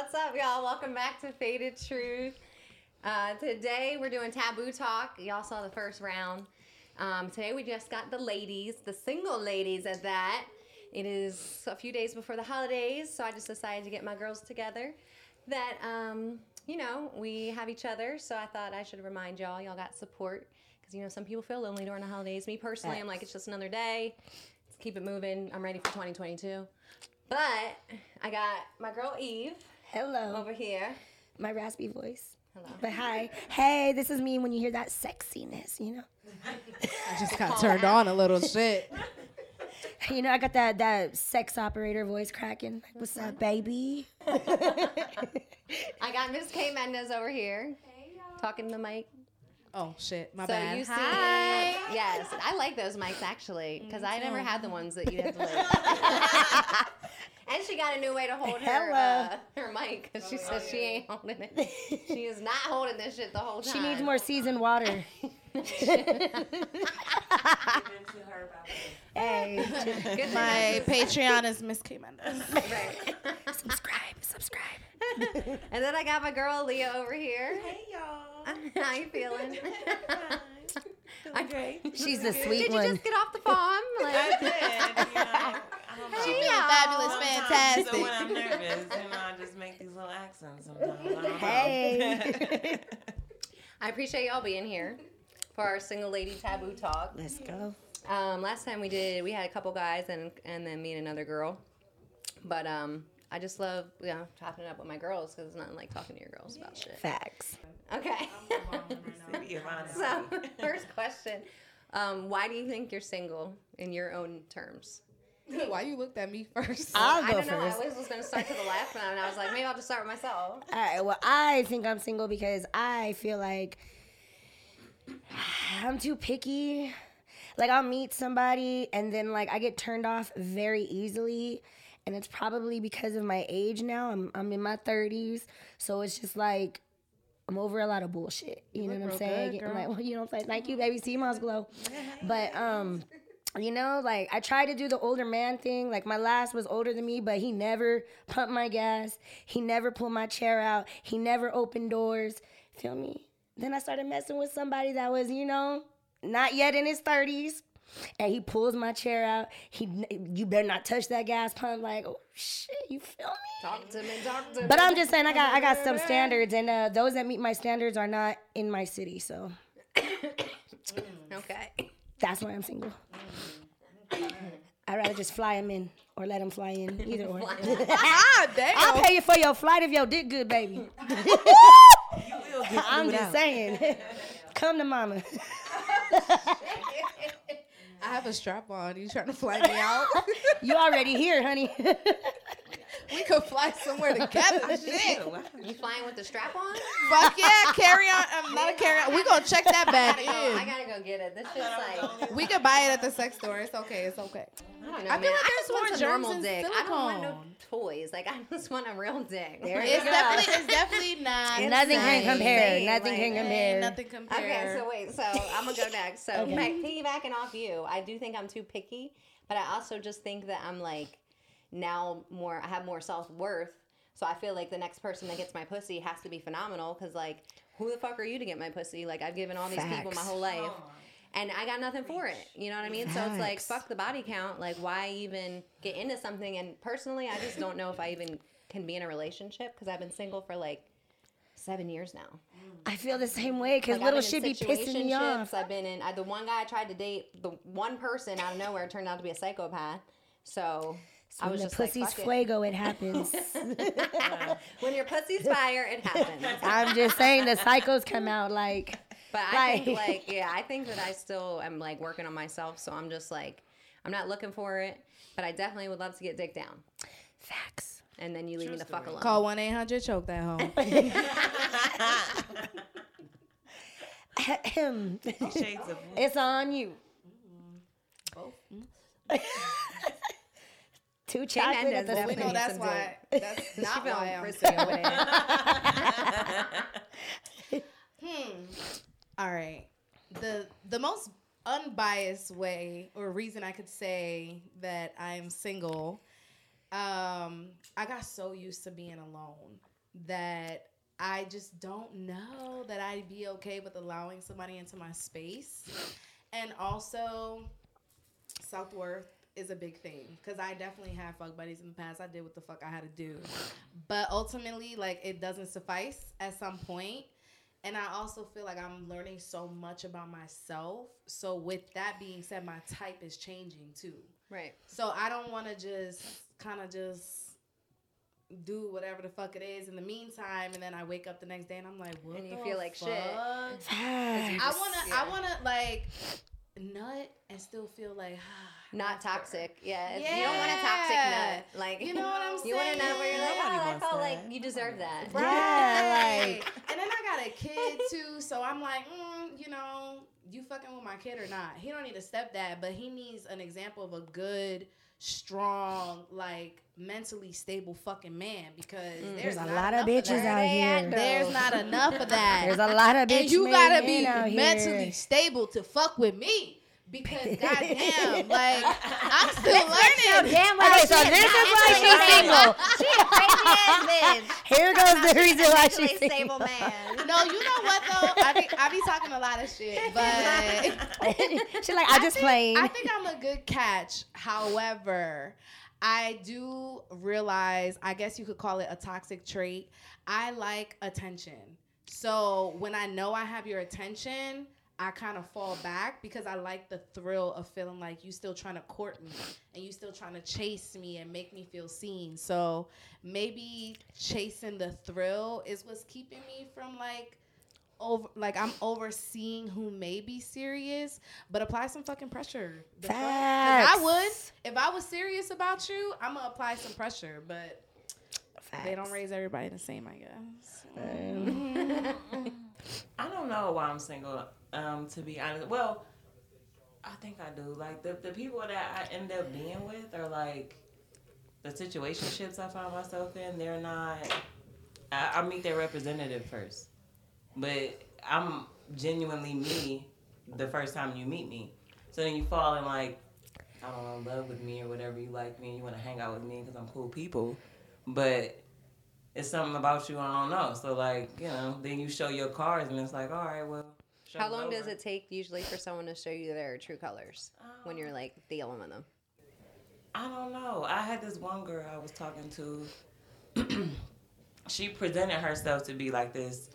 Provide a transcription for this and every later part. What's up, y'all? Welcome back to Faded Truth. Today we're doing Taboo Talk. Y'all saw the first round. Today we just got the ladies, the single ladies at that. It is a few days before the holidays, so I just decided to get my girls together that, you know, we have each other. So I thought I should remind y'all, y'all got support. Because, you know, some people feel lonely during the holidays. Me personally, I'm like, it's just another day. Let's keep it moving. I'm ready for 2022. But I got my girl Eve. Hello. Over here. My raspy voice. Hello. But hi. Hey, this is me when you hear that sexiness, you know? I just got turned on a little shit. You know, I got that sex operator voice cracking. Like, what's up, baby? I got Miss K Mendez over here. Hey, y'all. Talking to the mic. Oh, shit. My bad. So you see that? Yes. I like those mics, actually, because I never had the ones that you had to leave. And she got a new way to hold her mic, because she said she ain't holding it. She is not holding this shit the whole time. She needs more seasoned water. Hey. My Patreon is Miss K Mendez. Right. Subscribe. And then I got my girl Leah over here. Hey, y'all. How you feeling? Okay. She's the sweet one. Did you just get off the farm? Like, I did. You know. She's doing fabulous, fantastic. So when I'm nervous, you know, I just make these little accents sometimes. Hey. I appreciate y'all being here for our single lady taboo talk. Let's go. Last time we had a couple guys and then me and another girl. But I just love, you know, chopping it up with my girls because it's nothing like talking to your girls about shit. Facts. Okay. So, first question. Why do you think you're single in your own terms? Why you looked at me first? I don't know. I was just going to start to the left, and I was like, maybe I'll just start with myself. All right. Well, I think I'm single because I feel like I'm too picky. Like, I'll meet somebody, and then, like, I get turned off very easily. And it's probably because of my age now. I'm in my 30s. So it's just like, I'm over a lot of bullshit. You know what I'm saying? Good, I'm like, well, you know what I'm saying? Thank you, baby. See, mom's glow. But, you know, like, I try to do the older man thing. Like, my last was older than me, but he never pumped my gas. He never pulled my chair out. He never opened doors. Feel me? Then I started messing with somebody that was, you know, not yet in his 30s. And he pulls my chair out. You better not touch that gas pump. Like, oh shit, you feel me? Talk to me. But I'm just saying, I got some standards, and those that meet my standards are not in my city. So, okay, that's why I'm single. I'd rather just fly him in or let him fly in. Either or. Damn. I'll pay you for your flight if your dick good, baby. I'm just saying, come to mama. I have a strap on. You trying to fly me out? You already here, honey. We could fly somewhere together. Shit. You flying with the strap on? Fuck yeah, carry on. I'm not a carry on. We gonna check that bag in. I gotta go get it. This shit's like. We could buy it at the sex store. It's okay. I feel like there's more germs in silicone. I don't want no toys. Like, I just want a real dick. It's definitely not. Nothing can compare. Okay, so wait. So I'm gonna go next. So piggybacking off you, I do think I'm too picky, but I also just think that I'm like. Now I have more self-worth, so I feel like the next person that gets my pussy has to be phenomenal, because, like, who the fuck are you to get my pussy? Like, I've given all these people my whole life, and I got nothing for it. You know what I mean? So it's like, fuck the body count. Like, why even get into something? And personally, I just don't know if I even can be in a relationship, because I've been single for, like, 7 years now. I feel the same way, because like, little shit be pissing me off. I've been in the one guy I tried to date, the one person out of nowhere turned out to be a psychopath, so... So I was when the pussy's like, fuego, it happens. When your pussy's fire, it happens. I'm just saying the psychos come out like. But I think that I still am like working on myself. So I'm just like, I'm not looking for it, but I definitely would love to get dick down. Facts. And then you leave me the fuck alone. Call 1-800-CHOKE that home. It's on you. Both. Two chocolate at the window. That's why. That's not why I'm away. All right. The most unbiased way or reason I could say that I'm single I got so used to being alone that I just don't know that I'd be okay with allowing somebody into my space. And also, self-worth is a big thing, because I definitely had fuck buddies in the past. I did what the fuck I had to do. But ultimately, like, it doesn't suffice at some point. And I also feel like I'm learning so much about myself. So with that being said, my type is changing too. Right. So I don't want to just kind of just do whatever the fuck it is in the meantime, and then I wake up the next day and I'm like, what? And you feel like fuck? Shit. I wanna like nut and still feel like not toxic. Yeah. Yeah. You don't want a toxic nut. Like, you know what I'm saying? You want a nut where you're like, oh, I felt like you deserve that. Right. Yeah, like, and then I got a kid too, so I'm like, you know, you fucking with my kid or not? He don't need a stepdad, but he needs an example of a good, strong, like, mentally stable fucking man, because there's a lot of bitches out here. There's not enough of that. There's a lot of bitches. And you gotta be mentally stable to fuck with me, because goddamn, like, I'm still learning. Okay, so this is why she's single. She's a crazy ass bitch. Here goes the reason why she's single. Man. No, you know what though? I be talking a lot of shit, but she's like, I just playing. I think I'm a good catch. However, I do realize, I guess you could call it a toxic trait. I like attention. So when I know I have your attention, I kind of fall back, because I like the thrill of feeling like you still trying to court me and you still trying to chase me and make me feel seen. So maybe chasing the thrill is what's keeping me from I'm overseeing who may be serious, but apply some fucking pressure. Facts. If I was serious about you, I'm gonna apply some pressure, but facts. They don't raise everybody the same, I guess. I don't know why I'm single, to be honest. Well, I think I do. Like, the people that I end up being with are like the situationships I find myself in. They're not, I meet their representative first. But I'm genuinely me the first time you meet me. So then you fall in, like, I don't know, love with me or whatever. You like me and you want to hang out with me because I'm cool people. But it's something about you I don't know. So, like, you know, then you show your cards and it's like, all right, well. How long does it take usually for someone to show you their true colors when you're, like, dealing with them? I don't know. I had this one girl I was talking to. She presented herself to be like this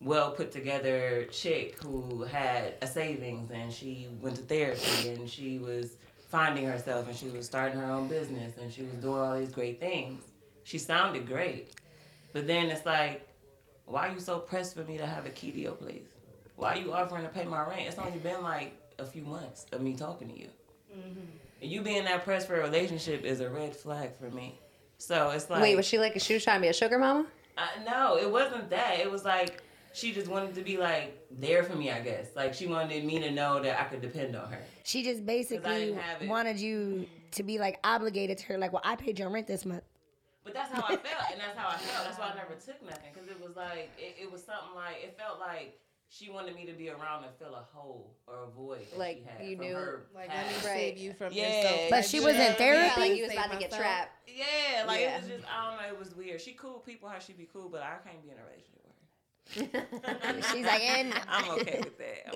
well put together chick who had a savings, and she went to therapy, and she was finding herself, and she was starting her own business, and she was doing all these great things. She sounded great. But then it's like, why are you so pressed for me to have a key to your place? Why are you offering to pay my rent? It's only been like a few months of me talking to you. Mm-hmm. And you being that pressed for a relationship is a red flag for me. So it's like, wait, was she like, she was trying to be a sugar mama? No, it wasn't that. It was like, she just wanted to be, like, there for me, I guess. Like, she wanted me to know that I could depend on her. She just basically wanted you to be, like, obligated to her. Like, well, I paid your rent this month. But that's how I felt, and that's how I felt. That's why I never took nothing, because it was, like, it was something, like, it felt like she wanted me to be around and fill a hole or a void that, like, she had, you knew, her like, past. Let me save you from yourself. But she was in therapy. Yeah, like, you was about to get trapped. Yeah, like, it was just, I don't know, it was weird. She cool people, how she be cool, but I can't be in a relationship. She's like, I'm okay with that.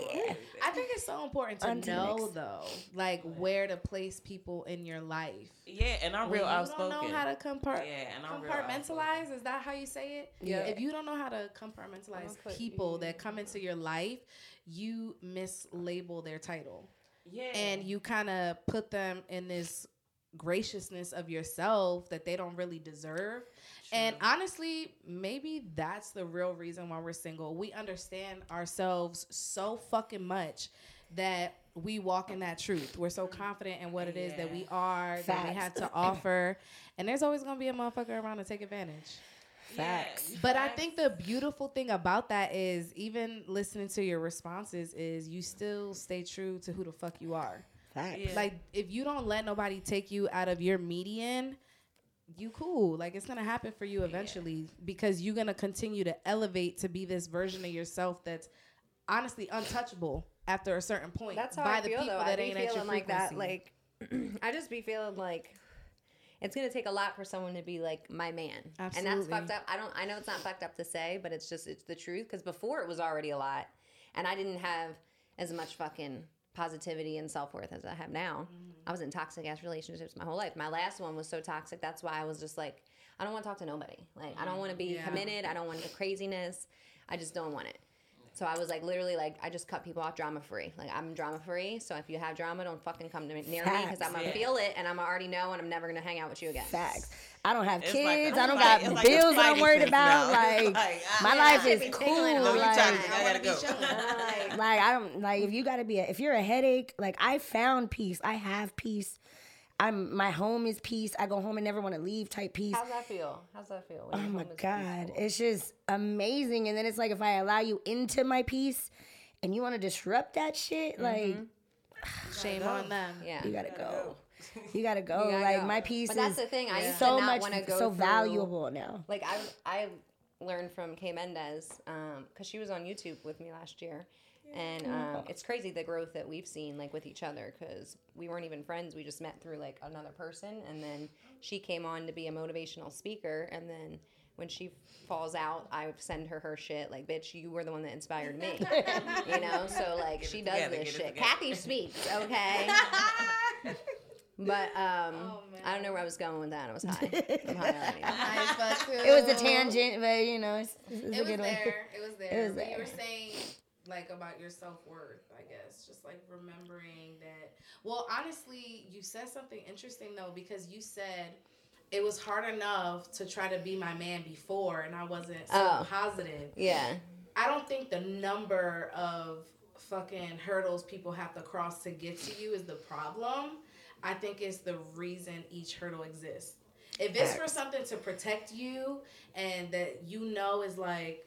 I think it's so important to know, though, like, where to place people in your life. Yeah, and I'm real outspoken. If you don't know how to compartmentalize, is that how you say it? Yeah. If you don't know how to compartmentalize people that come into your life, you mislabel their title. Yeah. And you kind of put them in this graciousness of yourself that they don't really deserve. True. And honestly, maybe that's the real reason why we're single. We understand ourselves so fucking much that we walk in that truth. We're so confident in what it is that we are, that we have to offer. And there's always gonna be a motherfucker around to take advantage. Facts. Yeah, but I think the beautiful thing about that is, even listening to your responses, is you still stay true to who the fuck you are. Yeah. Like, if you don't let nobody take you out of your median, you cool. Like, it's going to happen for you eventually, because you're going to continue to elevate to be this version of yourself that's honestly untouchable after a certain point. That's how I feel, though. I be feeling like that. Like, I just be feeling like, it's going to take a lot for someone to be like my man. Absolutely. And that's fucked up. I know it's not fucked up to say, but it's the truth, because before it was already a lot and I didn't have as much fucking positivity and self-worth as I have now. Mm-hmm. I was in toxic ass relationships my whole life. My last one was so toxic. That's why I was just like, I don't want to talk to nobody. Like, I don't want to be committed. I don't want the craziness. I just don't want it. So I was like, literally, like, I just cut people off drama free. Like, I'm drama free. So if you have drama, don't fucking come near me, because I'm going to feel it and I'm already know and I'm never going to hang out with you again. Facts. I don't have kids. I don't got bills I'm worried about. Like, my life is cool. Like, I don't, like, if you got to be, if you're a headache, like, I found peace. I have peace. My home is peace. I go home and never want to leave type peace. How's that feel? Oh my God. Peaceful? It's just amazing. And then it's like, if I allow you into my peace and you want to disrupt that shit, mm-hmm. like, shame on them. Yeah. You gotta go. Like, my peace is so valuable now. Like, I learned from K Mendez, because she was on YouTube with me last year. And it's crazy the growth that we've seen, like, with each other, because we weren't even friends. We just met through, like, another person. And then she came on to be a motivational speaker. And then when she falls out, I send her shit. Like, bitch, you were the one that inspired me. You know? So, like, she does this shit. Kathy speaks, okay? But I don't know where I was going with that. I was high. I'm high as fuck. It was a tangent, but, you know. It was there. You were saying... like, about your self-worth, I guess. Just, like, remembering that. Well, honestly, you said something interesting, though, because you said it was hard enough to try to be my man before, and I wasn't so positive. Yeah. I don't think the number of fucking hurdles people have to cross to get to you is the problem. I think it's the reason each hurdle exists. If it's for something to protect you and that you know is, like,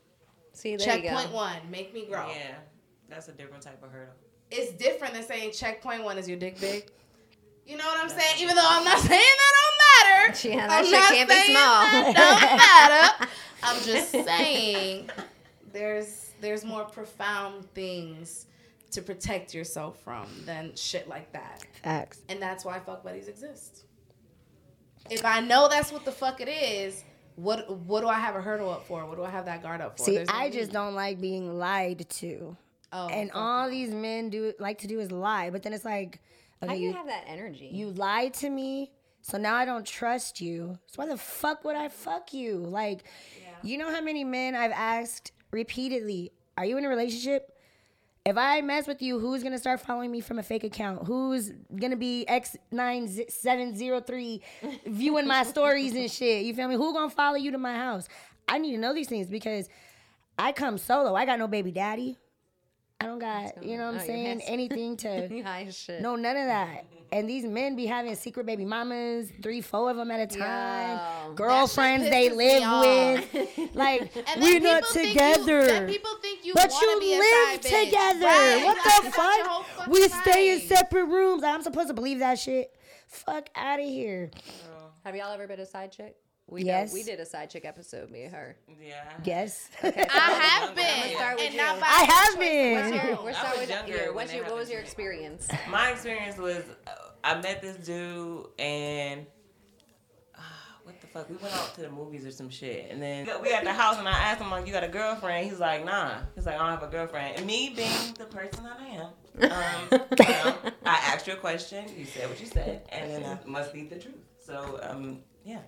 see, there checkpoint you go. 1, make me grow. Yeah, that's a different type of hurdle. It's different than saying checkpoint 1 is your dick big. You know what I'm saying? Even though I'm not saying that don't matter. Yeah, that shit can't be small. That don't matter. I'm just saying there's more profound things to protect yourself from than shit like that. Facts. And that's why fuck buddies exist. If I know that's what the fuck it is, What do I have a hurdle up for? What do I have that guard up for? See, I just don't like being lied to. Oh, and all these men like to do is lie. But then it's like... okay, how do you have that energy? You lied to me, so now I don't trust you. So why the fuck would I fuck you? Like, you know how many men I've asked repeatedly, are you in a relationship? If I mess with you, who's going to start following me from a fake account? Who's going to be X9703 viewing my stories and shit? You feel me? Who going to follow you to my house? I need to know these things because I come solo. I got no baby daddy. I don't got, you know what I'm saying, anything to... no, none of that. And these men be having secret baby mamas, 3-4 of them at a time. Yo, girlfriends they live with. Like, we're not together. But you live together. Right. What the fuck? We stay in separate rooms. Like, I'm supposed to believe that shit. Fuck out of here. Girl. Have y'all ever been a side chick? We did a side chick episode, me and her. Yeah. Yes. Okay, so I have been. We'll start with you. What was your experience? My experience was I met this dude and what the fuck? We went out to the movies or some shit. And then we at the house and I asked him, like, you got a girlfriend? He's like, nah. He's like, I don't have a girlfriend. And me being the person that I am, I asked you a question. You said what you said. And then I must be the truth. So, yeah.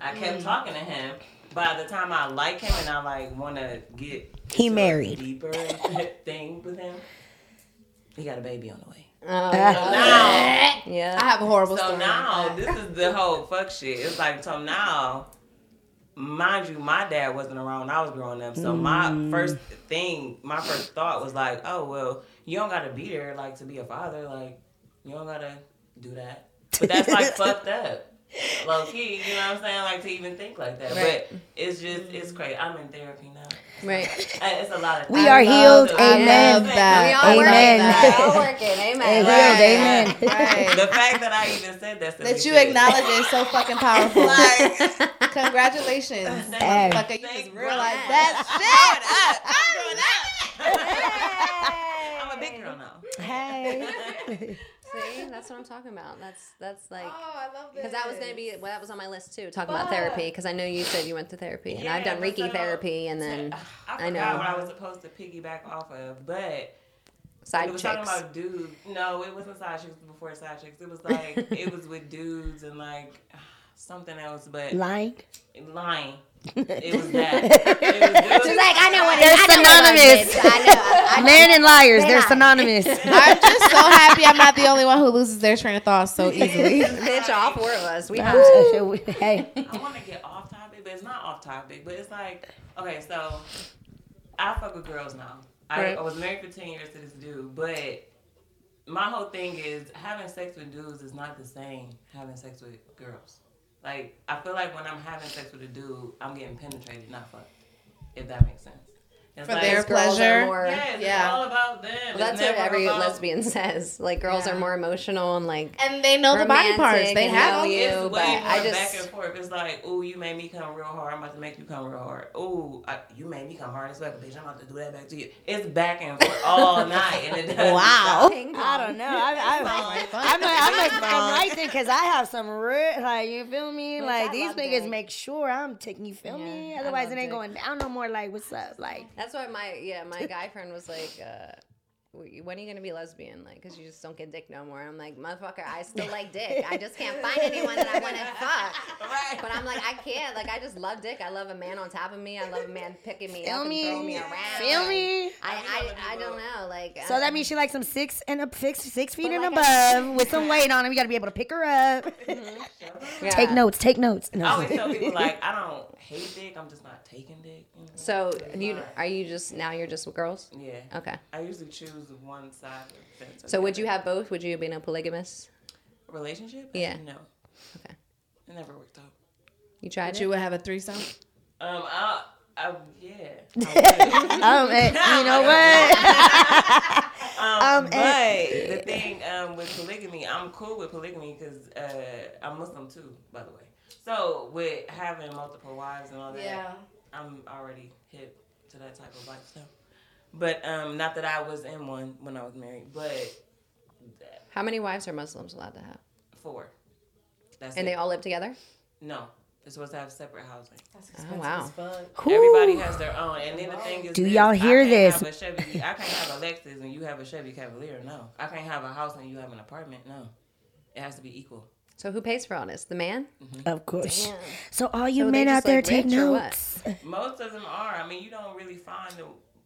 I kept talking to him. By the time I like him and I like want to get married a deeper thing with him, he got a baby on the way. Oh, so now, I have a horrible story. So now this is the whole fuck shit. It's like, so now, mind you, my dad wasn't around when I was growing up. So my first thought was like, oh well, you don't gotta be there like to be a father. Like you don't gotta do that. But that's like fucked up. Low key, you know what I'm saying? Like, to even think like that. Right. But it's just, it's crazy. I'm in therapy now. Right. It's a lot of... We are healed. Amen. We all working. Amen. Right. Healed. Amen. Right. The fact that I even said that you acknowledge it is so fucking powerful. Like, congratulations. Fucker, you just realized that shit. I'm a big girl now. Hey. See, That's what I'm talking about. That's like. Oh, I love this. Because that was gonna be that was on my list too. Talking about therapy, because I know you said you went to therapy, and I've done Reiki therapy, and then I know what I was supposed to piggyback off of, but. Side chicks. It was talking about dudes. No, it wasn't side chicks before side chicks. It was like it was with dudes and like something else, but lying. It was that. She's like, I know what it is. They're synonymous. I know. Men and liars. They're synonymous. I'm just so happy I'm not the only one who loses their train of thought so easily. Bitch, all four of us. Hey. I want to get off topic, but it's not off topic. But it's like, okay, so I fuck with girls now. I was married for 10 years to this dude, but my whole thing is having sex with dudes is not the same having sex with girls. Like, I feel like when I'm having sex with a dude, I'm getting penetrated, not fucked, if that makes sense. It's for like, their pleasure. It's all about them. Well, that's what every lesbian says. Like, girls are more emotional and, like, and they know the body parts. They have you. It's way more back and forth. It's like, ooh, you made me come real hard. I'm about to make you come real hard. Ooh, you made me come hard as well, bitch. I'm about to do that back to you. It's back and forth all night. And it doesn't stop. I don't know. I'm right there because I have some real, like, you feel me? Like, these niggas make sure I'm taking, you feel me? Otherwise, it ain't going down no more. Like, what's up? Like, that's why my guy friend was like, when are you going to be lesbian? Like, because you just don't get dick no more. I'm like, motherfucker, I still like dick. I just can't find anyone that I want to fuck. Right. But I'm like, I can't. Like, I just love dick. I love a man on top of me. I love a man picking me up and throwing me around. Feel me? I don't know. Like, so that means she likes some 6 feet and above with some weight on him. You got to be able to pick her up. Mm-hmm. Yeah. Take notes. No. I always tell people, like, I don't hate dick. I'm just not taking dick. You know? So you're just with girls? Yeah. Okay. I usually choose one side of the fence. So would you have both? Would you be in a polygamous relationship? Yeah. No. Okay. It never worked out. You tried it? You would have a threesome? You know what? But the thing with polygamy, I'm cool with polygamy because I'm Muslim too, by the way. So with having multiple wives and all that, I'm already hip to that type of lifestyle. But not that I was in one when I was married, but... How many wives are Muslims allowed to have? 4. They all live together? No. They're supposed to have separate housing. That's expensive as fuck. Everybody has their own. And then the thing is... Do y'all hear this? I can't have a Lexus and you have a Chevy Cavalier. No. I can't have a house and you have an apartment. No. It has to be equal. So who pays for all this? The man? Mm-hmm. Of course. Damn. So all you men out there, take notes. Most of them are. I mean, you don't really find...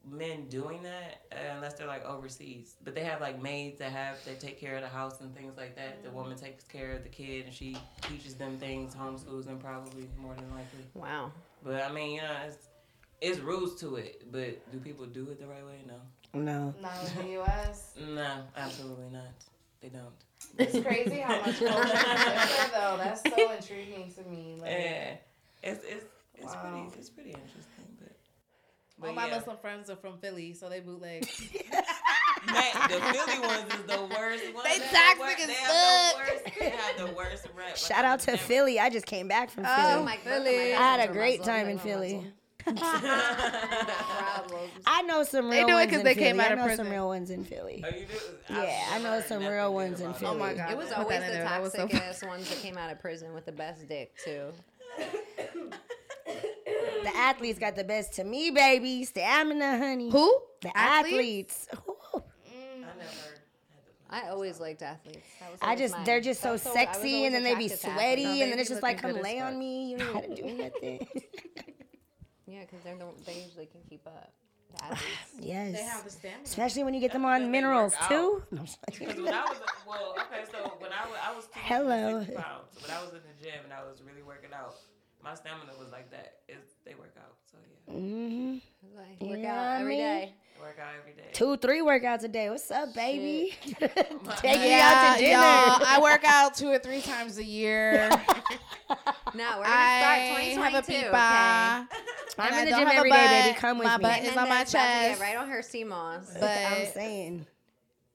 men doing that unless they're like overseas, but they have like maids that take care of the house and things like that. The woman takes care of the kid and she teaches them things, homeschools them probably more than likely. Wow. But I mean, it's rules to it, but do people do it the right way? No. Not in the U.S. No, absolutely not. They don't. It's crazy how much culture is though. That's so intriguing to me. Like, yeah, it's wow. It's pretty interesting, but. All my Muslim friends are from Philly, so they bootleg. Man, the Philly ones is the worst ones. They toxic as fuck. They have the worst rep. Shout out to Philly. I just came back from Philly. Oh my Philly. I had a great time in Philly. I know some real ones in Philly. I know some real ones in Philly. Oh, you do? Yeah, I know some real ones in Philly. Oh my God. It was always the toxic-ass ones that came out of prison with the best dick, too. The athletes got the best to me, baby. Stamina, honey. Who? The athletes. I always liked athletes. They're just so sexy, and then they be sweaty, and then it's just like, come lay on me. You don't know how to do nothing. Yeah, because they usually can keep up. Yes. They have the stamina. Especially when you get them on minerals, too. When I was in the gym and I was really working out, my stamina was like that. They work out, so yeah. Mm-hmm. Like, Work out every day. 2-3 workouts a day. What's up, baby? Take me out to dinner. Y'all, I work out 2 or 3 times a year. No, we're gonna start 2022. Okay. I'm in the gym every day, baby. Come with me. My butt is on my chest. Right on her CMOS. But I'm saying,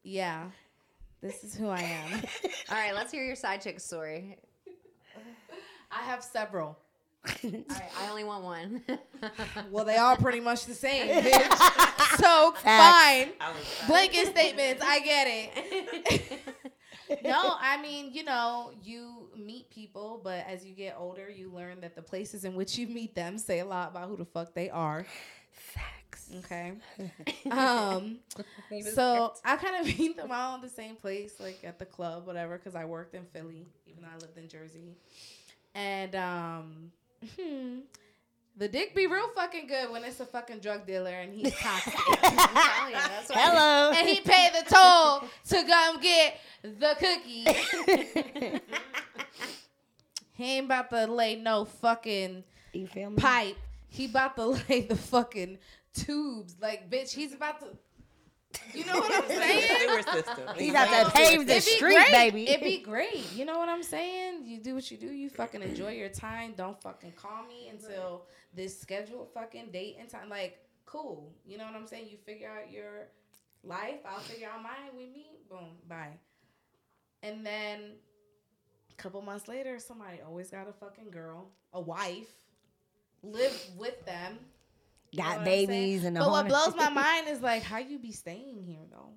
yeah, this is who I am. All right, let's hear your side chick story. I have several. All right, I only want one. Well, they are pretty much the same, bitch. So, fine. Blanket statements. I get it. No, I mean, you know, you meet people, but as you get older, you learn that the places in which you meet them say a lot about who the fuck they are. Facts. Okay. So I kind of meet them all in the same place, like at the club, whatever, because I worked in Philly, even though I lived in Jersey. And the dick be real fucking good when it's a fucking drug dealer and he's toxic. Hello. And he paid the toll to come get the cookie. He ain't about to lay no fucking pipe. He about to lay the fucking tubes. Like, bitch, he's about to... You know what I'm saying? He's out there pave the street, baby. It'd be great. You know what I'm saying? You do what you do. You fucking enjoy your time. Don't fucking call me until this scheduled fucking date and time. Like, cool. You know what I'm saying? You figure out your life. I'll figure out mine. We meet. Boom. Bye. And then a couple months later, somebody always got a fucking girl, a wife, live with them. Got, you know, babies and the whole. But what blows my mind is like how you be staying here though,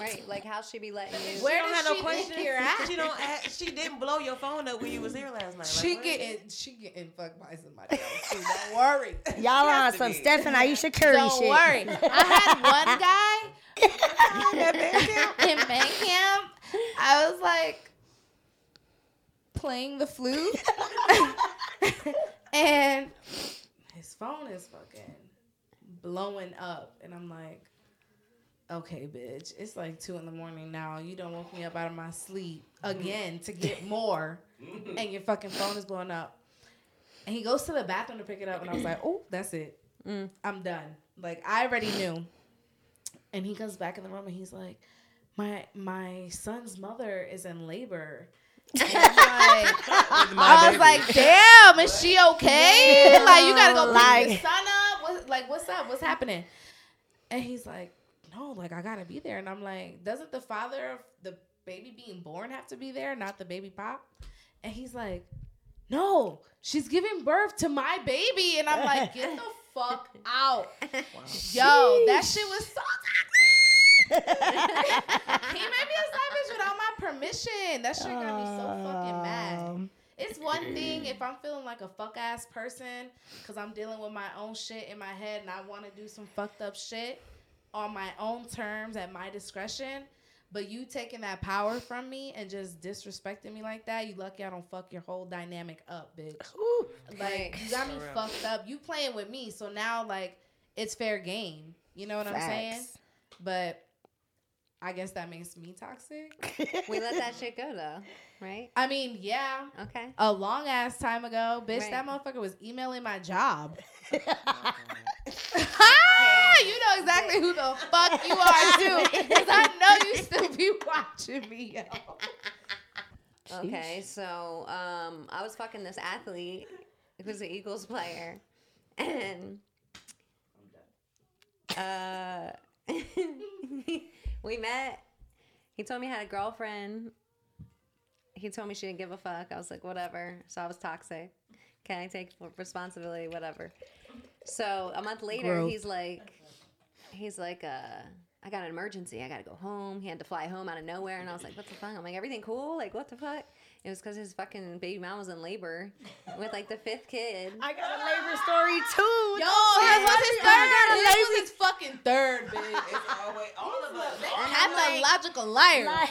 right? Like how she be letting you. Where don't have no question here. She don't. She didn't blow your phone up when you was here last night. She like, getting fucked by somebody else. Too. Don't worry. Y'all on some Steph and Aisha Curry shit. Don't worry. I had one guy in Bandcamp. I was like playing the flute and. His phone is fucking blowing up. And I'm like, okay, bitch. It's like 2 a.m. now. You done woke me up out of my sleep again to get more. And your fucking phone is blowing up. And he goes to the bathroom to pick it up. And I was like, oh, that's it. I'm done. Like, I already knew. And he comes back in the room and he's like, my son's mother is in labor. Like, I was like, damn, is she okay? Yeah. Like, you gotta go pick your son up. What's up? What's happening? And he's like, no, like, I gotta be there. And I'm like, doesn't the father of the baby being born have to be there, not the baby pop? And he's like, no, she's giving birth to my baby. And I'm like, get the fuck out. Wow. Yo, that shit was so toxic. He might be a side bitch without my permission. That shit got me so fucking mad. It's one thing if I'm feeling like a fuck ass person because I'm dealing with my own shit in my head and I want to do some fucked up shit on my own terms at my discretion. But you taking that power from me and just disrespecting me like that, you lucky I don't fuck your whole dynamic up, bitch. Ooh, like, you got me fucked up. You playing with me, so now like it's fair game. You know what I'm saying? But I guess that makes me toxic. We let that shit go, though, right? I mean, yeah. Okay. A long-ass time ago, bitch, that motherfucker was emailing my job. You know exactly who the fuck you are, too, because I know you still be watching me, yo. Okay, so I was fucking this athlete who's an Eagles player, and... we met. He told me I had a girlfriend. He told me she didn't give a fuck. I was like, whatever. So I was toxic. Can I take responsibility? Whatever. So a month later, he's like, I got an emergency. I got to go home. He had to fly home out of nowhere. And I was like, what the fuck? I'm like, everything cool? Like, what the fuck? It was because his fucking baby mom was in labor with like the 5th kid. I got a labor story too. Yo, his was his 3rd. This was his fucking 3rd, bitch. It's always all of us. Pathological liars.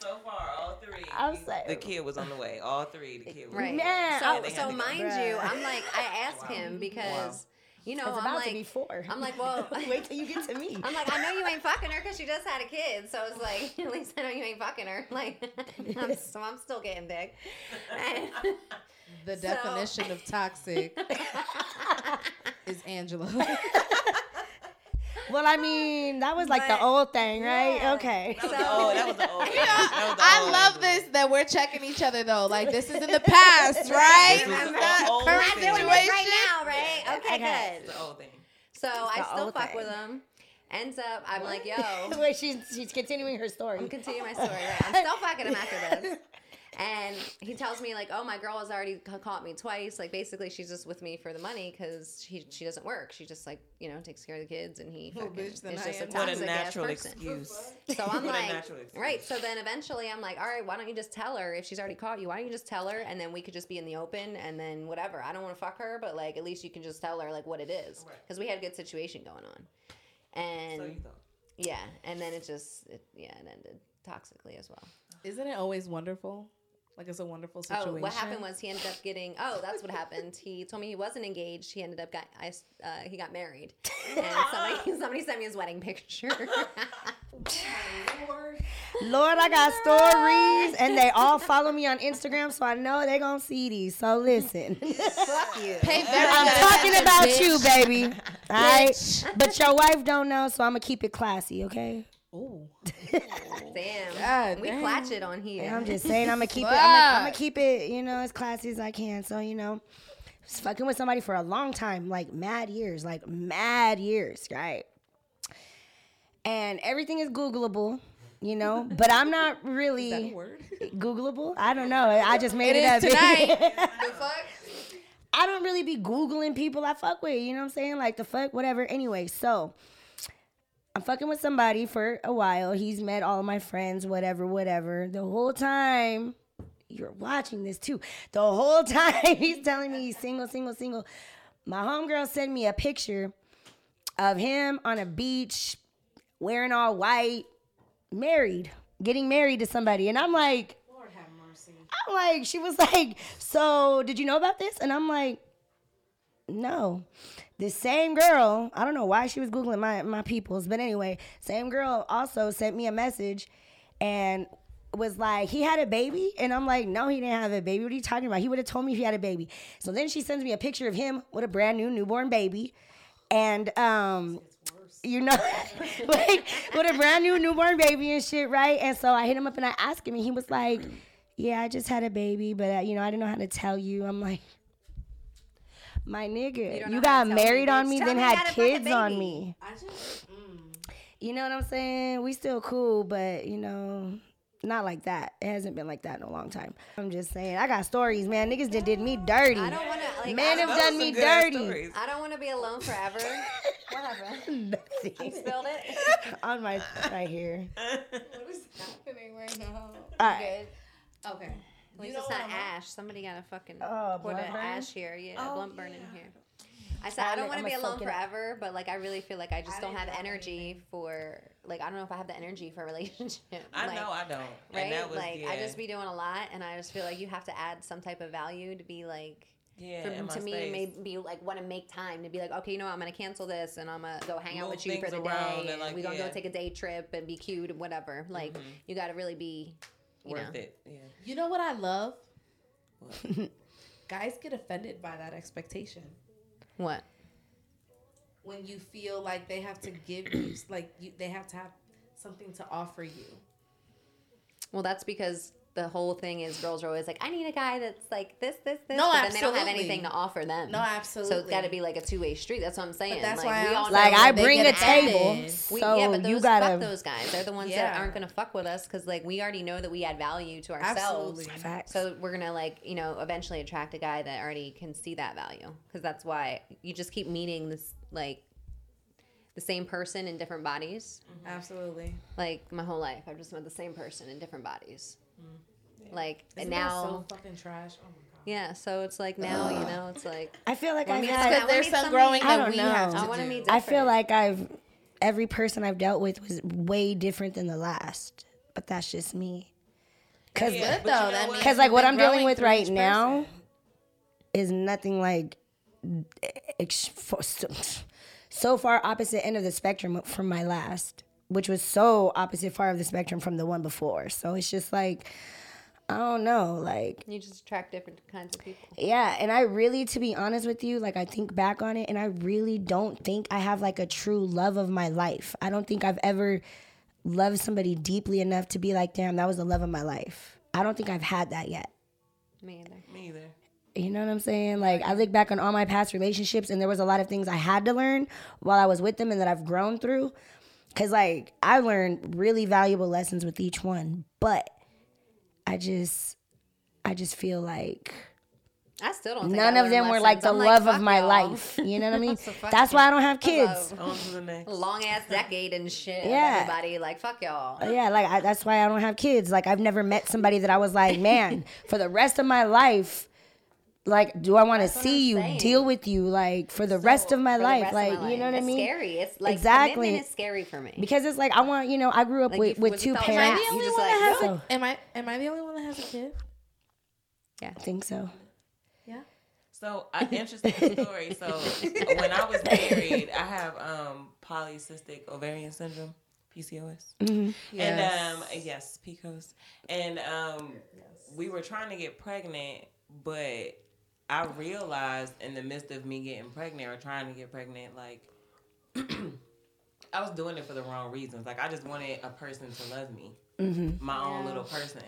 So far, all 3. I'm sorry. The kid was on the way. All 3. The kid was right. Yeah. So mind you, I'm like, I asked him because. You know, I'm like, well, wait till you get to me. I'm like, I know you ain't fucking her because she just had a kid. So it's like, at least I know you ain't fucking her. Like, so I'm still getting big. The definition of toxic is Angela. Well, I mean, that was like the old thing, right? Yeah. Okay. That was the old thing. You know, I love this that we're checking each other, though. Like, this is in the past, right? I'm not current situation. Right now, right? Yeah. Okay, good. It's the old thing. So I still fuck with him. Ends up, I'm like, yo. Wait, she's continuing her story. I'm continuing my story, right? I'm still fucking him after this. And he tells me, like, oh, my girl has already caught me twice. Like, basically, she's just with me for the money because she doesn't work. She just, like, you know, takes care of the kids, and he fucking is just a toxic-ass person. So I'm like, right. So then eventually I'm like, all right, why don't you just tell her if she's already caught you? Why don't you just tell her, and then we could just be in the open, and then whatever. I don't want to fuck her, but, like, at least you can just tell her, like, what it is. Because we had a good situation going on. And so you thought. Yeah. And then it ended toxically as well. Isn't it always wonderful? Like, it's a wonderful situation. Oh, what happened was he ended up getting... Oh, that's what happened. He told me he wasn't engaged. He ended up... he got married. And somebody sent me his wedding picture. Lord, I got stories, and they all follow me on Instagram, so I know they're going to see these. So, listen. Fuck you. I'm talking about you, baby. All right? But your wife don't know, so I'm going to keep it classy, okay? Ooh. Damn. God, we clutch it on here. And I'm just saying, I'm going to keep it. I'm going to keep it, you know, as classy as I can. So, you know, just fucking with somebody for a long time, like mad years, right? And everything is Googleable, you know, but I'm not really... Is that a word? Googleable? I don't know. I just made it up. Tonight. The fuck? I don't really be Googling people I fuck with, you know what I'm saying? Like, the fuck, whatever. Anyway, so... I'm fucking with somebody for a while. He's met all of my friends, whatever. The whole time, you're watching this too. The whole time he's telling me he's single. My homegirl sent me a picture of him on a beach, wearing all white, getting married to somebody. And I'm like, Lord have mercy. I'm like, she was like, so did you know about this? And I'm like, no. This same girl, I don't know why she was Googling my peoples, but anyway, same girl also sent me a message and was like, he had a baby? And I'm like, no, he didn't have a baby. What are you talking about? He would have told me if he had a baby. So then she sends me a picture of him with a brand new newborn baby. And, you know, like, with a brand new newborn baby and shit, right? And so I hit him up and I asked him, and he was like, yeah, I just had a baby, but, you know, I didn't know how to tell you. I'm like... My nigga, you got married on me, then had kids on me. You know what I'm saying? We still cool, but, you know, not like that. It hasn't been like that in a long time. I'm just saying. I got stories, man. Niggas did me dirty. I don't want to, like... Men have done me dirty. I don't want to be alone forever. What happened? You spilled it? On my... right here. What is happening right now? All right. Good. Okay. At least it's not ash. Somebody got a fucking put an ash here. Yeah, blunt burn in here. I said, I don't want to be alone forever, but, like, I really feel like I just don't have energy for, like, I don't know if I have the energy for a relationship. I don't. Right? And that was, like, yeah. I just be doing a lot, and I just feel like you have to add some type of value to be, like, to me, maybe, like, want to make time to be like, okay, you know what, I'm going to cancel this, and I'm going to go hang out with you for the day. And, like, we're going to go take a day trip and be cute and whatever. Like, you got to really be... Worth it. Yeah. You know what I love? What? Guys get offended by that expectation. What? When you feel like they have to give you, like, they have to have something to offer you. Well, that's because the whole thing is girls are always like, I need a guy that's like this. No, but then they don't have anything to offer them. No, absolutely. So it's got to be like a two-way street. That's what I'm saying. But that's like, why we all like, I bring a table. But those, you gotta fuck those guys. They're the ones that aren't gonna fuck with us because, like, we already know that we add value to ourselves. Absolutely. Facts. So we're gonna, like, you know, eventually attract a guy that already can see that value, because that's why you just keep meeting this, like, the same person in different bodies. Mm-hmm. Absolutely. Like, my whole life, I've just met the same person in different bodies. Like, and now so fucking trash. Oh my god. Yeah, so it's like now, you know, it's like I feel like I had there's some growing that we have to do. I feel like every person I've dealt with was way different than the last, but that's just me. Because like what I'm dealing with right now is nothing like so far opposite end of the spectrum from my last, which was so opposite far of the spectrum from the one before. So it's just like, I don't know, like... You just attract different kinds of people. Yeah, and I really, to be honest with you, like, I think back on it, and I really don't think I have, like, a true love of my life. I don't think I've ever loved somebody deeply enough to be like, damn, that was the love of my life. I don't think I've had that yet. Me either. You know what I'm saying? Like, I look back on all my past relationships, and there was a lot of things I had to learn while I was with them and that I've grown through. Because, like, I learned really valuable lessons with each one, but... I just I just feel like I still don't think none of them were like the love of my life. You know what I mean? That's why I don't have kids. On to the next. Long ass decade and shit. Yeah. Everybody like, fuck y'all. Yeah, like that's why I don't have kids. Like I've never met somebody that I was like, man, for the rest of my life, like, do I want to see you, deal with you, like, for the rest of my life? Like, you know what I mean? It's scary. It's like, commitment is scary for me. Because it's like, I want, you know, I grew up with two parents. Am I the only one that has a kid? Yeah. I think so. Yeah. So, interesting story. So, when I was married, I have polycystic ovarian syndrome, PCOS. Mm-hmm. Yes. And, yes, PCOS. And we were trying to get pregnant, but I realized in the midst of me getting pregnant or trying to get pregnant, like, I was doing it for the wrong reasons. Like, I just wanted a person to love me, mm-hmm. my own little person.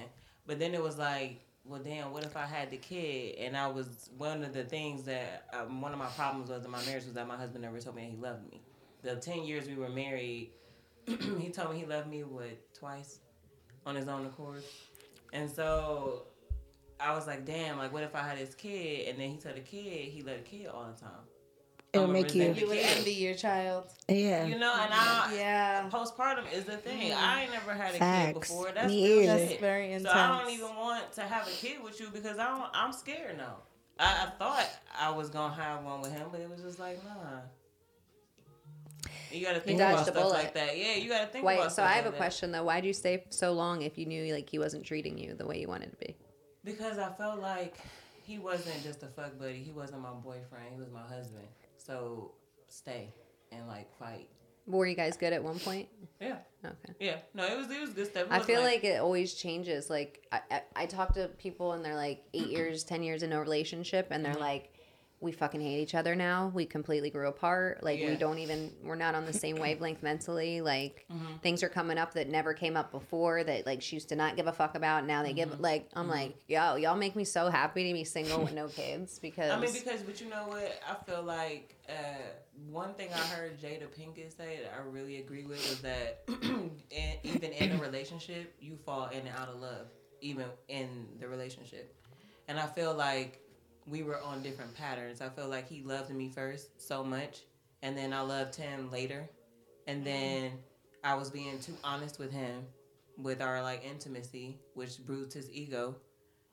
But then it was like, well, damn, what if I had the kid? And I was, one of the things that, one of my problems was in my marriage was that my husband never told me that he loved me. The 10 years we were married, he told me he loved me, twice on his own accord. And so I was like, damn, like, what if I had this kid? And then he told the kid, he loved the kid all the time. It'll make you. You would envy your child. Yeah. You know, and postpartum is the thing. Yeah. I ain't never had a kid before. That's real shit. That's very intense. So I don't even want to have a kid with you because I'm scared now. I thought I was going to have one with him, but it was just like, nah. You got to think about stuff like that. Yeah, you got to think about stuff like that. So I have a question, though. Why did you stay so long if you knew, like, he wasn't treating you the way you wanted to be? Because I felt like he wasn't just a fuck buddy. He wasn't my boyfriend. He was my husband. So stay and like fight. Were you guys good at one point? Yeah. Okay. Yeah. No, it was good stuff. I feel like it always changes. Like I talk to people and they're like 8 years, 10 years in a relationship, and they're like, we fucking hate each other now. We completely grew apart. Like we don't even. We're not on the same wavelength mentally. Like things are coming up that never came up before. That like she used to not give a fuck about. Now they give. Like I'm like, yo, y'all make me so happy to be single with no kids because. I mean, but you know what? I feel like one thing I heard Jada Pinkett say that I really agree with was that even in a relationship, you fall in and out of love, even in the relationship, and I feel like. We were on different patterns. I feel like he loved me first so much, and then I loved him later, and then I was being too honest with him with our like intimacy, which bruised his ego.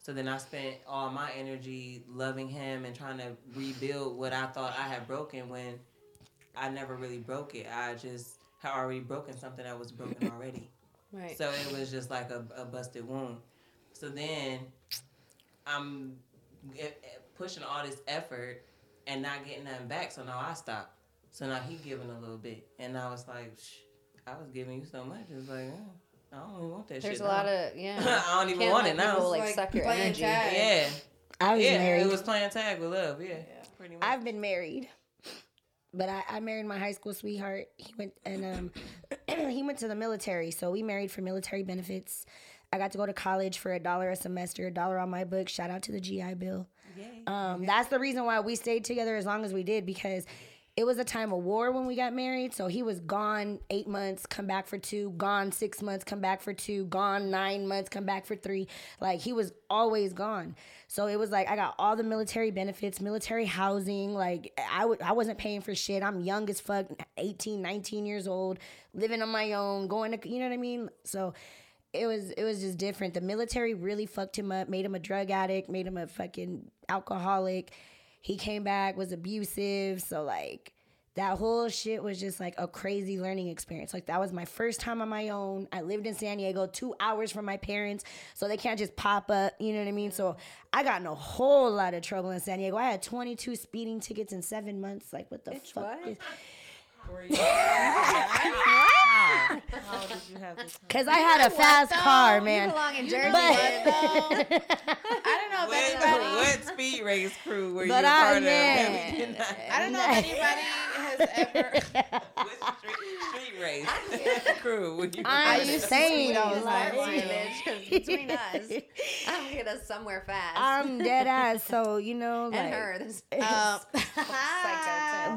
So then I spent all my energy loving him and trying to rebuild what I thought I had broken when I never really broke it. I just had already broken something that was broken already. Right. So it was just like a busted wound. So then I'm pushing all this effort and not getting nothing back, so now I stopped. So now he giving a little bit, and I was like, I was giving you so much. It's like, I don't even want that. There's a lot of I don't even want it now. Like suck your energy. Tag. Yeah, I was married. It was playing tag with love. Yeah, pretty much. I've been married, but I married my high school sweetheart. He went and he went to the military, so we married for military benefits. I got to go to college for $1 a semester, $1 on my book. Shout out to the GI Bill. Yay. That's the reason why we stayed together as long as we did, because it was a time of war when we got married. So he was gone 8 months, come back for 2, gone 6 months, come back for 2, gone 9 months, come back for 3. Like he was always gone. So it was like I got all the military benefits, military housing. Like I wasn't paying for shit. I'm young as fuck, 18, 19 years old, living on my own, going to, you know what I mean? So it was just different. The military really fucked him up, made him a drug addict, made him a fucking alcoholic. He came back, was abusive. So, like, that whole shit was just, like, a crazy learning experience. Like, that was my first time on my own. I lived in San Diego, 2 hours from my parents, so they can't just pop up. You know what I mean? So I got in a whole lot of trouble in San Diego. I had 22 speeding tickets in 7 months. Like, what the fuck? How old did you have this? Because I had a fast car, man. You belong in Jersey, I don't know if anybody. What speed race crew were you part of? I don't know if anybody has ever. What street race crew were you? I'm saying those lines between us. I'm get us somewhere fast. I'm dead ass, so you know. And like, her, this psycho.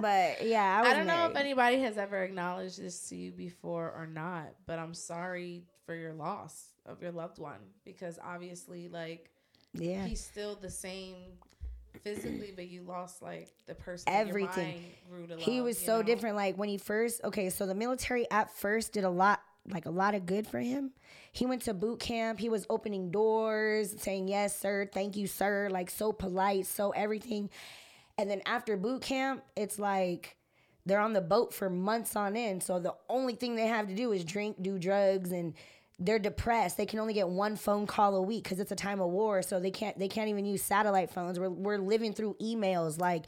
But yeah, I don't know if anybody has ever acknowledged this to you before or not, but I'm sorry for your loss of your loved one, because obviously, like, Yeah. He's still the same physically, but you lost like the person. Everything. Your mind grew to love, he was so different. Like when he first, okay, so the military at first did a lot of good for him. He went to boot camp. He was opening doors, saying, yes, sir. Thank you, sir. Like so polite, so everything. And then after boot camp, it's like they're on the boat for months on end. So the only thing they have to do is drink, do drugs, and they're depressed. They can only get one phone call a week because it's a time of war. So they can't even use satellite phones. We're living through emails. Like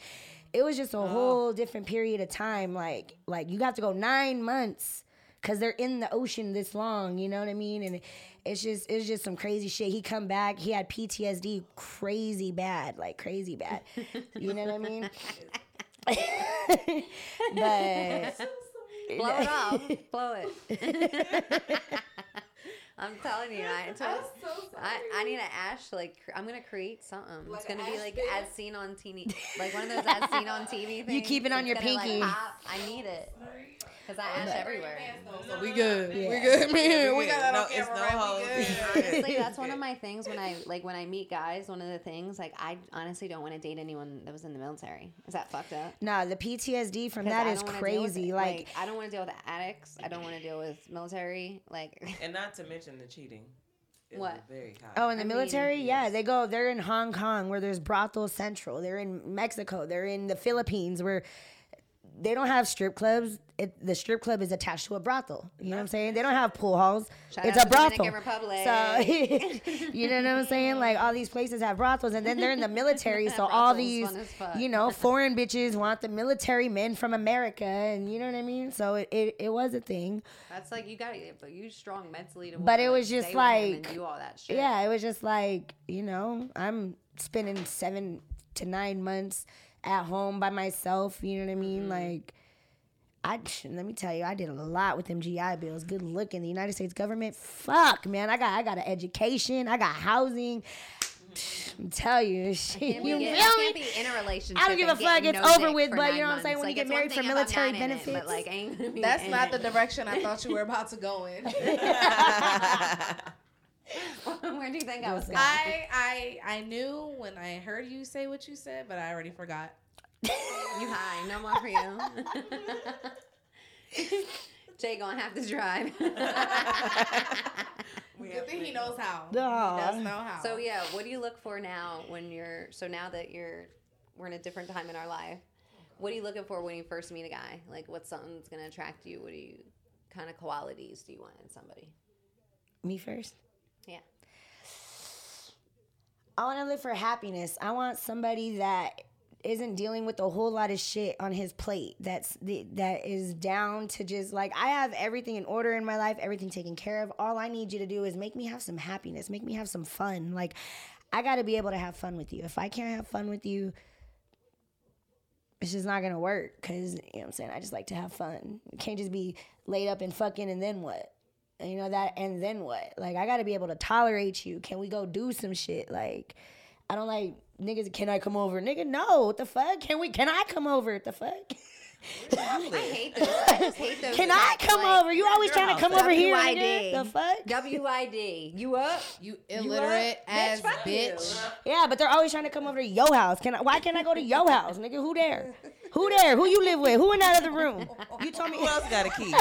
it was just a whole different period of time. Like you have to go 9 months because they're in the ocean this long, you know what I mean? And it's just some crazy shit. He come back, he had PTSD crazy bad. You know what I mean? But blow it off. Blow it. I'm telling you, I need an ash, like, I'm going to create something. Like it's going to be like as seen on TV, like one of those as seen on TV things. You keep it on your pinky. Like, I need it. Because I ash everywhere. So we good. Yeah. We good, man. We got that on camera, right? Honestly, that's one of my things when I meet guys, one of the things, like, I honestly don't want to date anyone that was in the military. Is that fucked up? Nah, the PTSD from that is crazy. Like, I don't want to deal with addicts. I don't want to deal with military. Like, and not to mention the cheating. What? Very high. Oh, in the military? Yeah, they go. They're in Hong Kong where there's brothel central. They're in Mexico. They're in the Philippines where... They don't have strip clubs. The strip club is attached to a brothel. You know what I'm saying? They don't have pool halls. It's a brothel. So, you know what I'm saying? Like, all these places have brothels, and then they're in the military. So all these, foreign bitches want the military men from America, and you know what I mean? So it was a thing. That's like, you strong mentally to. But it was just like, do all that shit. Yeah, it was just like, I'm spending 7 to 9 months at home by myself, you know what I mean? Mm-hmm. Like, let me tell you, I did a lot with them GI Bills. Good looking, the United States government. Fuck, man, I got an education, I got housing. I'm telling you, shit. You really? Can't be in a relationship. I don't give a fuck. It's over with. But you know what I'm saying? When you get married for military benefits, that's not the direction I thought you were about to go in. Where do you think I was going? I knew when I heard you say what you said, but I already forgot. You high? No more for you. Jay gonna have to drive. Good thing he knows how. No. He does know how. So yeah, what do you look for now when you're? So now that we're in a different time in our life. What are you looking for when you first meet a guy? Like, what's something that's gonna attract you? What do you kind of qualities do you want in somebody? Me first. Yeah. I want to live for happiness. I want somebody that isn't dealing with a whole lot of shit on his plate. That is down to just like, I have everything in order in my life, everything taken care of. All I need you to do is make me have some happiness, make me have some fun. Like, I got to be able to have fun with you. If I can't have fun with you, it's just not going to work because, you know what I'm saying, I just like to have fun. It can't just be laid up and fucking and then what? You know that, and then what? Like, I gotta be able to tolerate you. Can we go do some shit? Like, I don't like niggas. Can I come over? Nigga, no. What the fuck? Can I come over? What the fuck? I hate those. I just hate those. Can I come over? You always trying to come over here. The fuck? WID. You up? You illiterate ass bitch. Yeah, but they're always trying to come over to your house. Why can't I go to your house, nigga? Who there? Who there? Who you live with? Who in that other room? You told me. Who else got a key?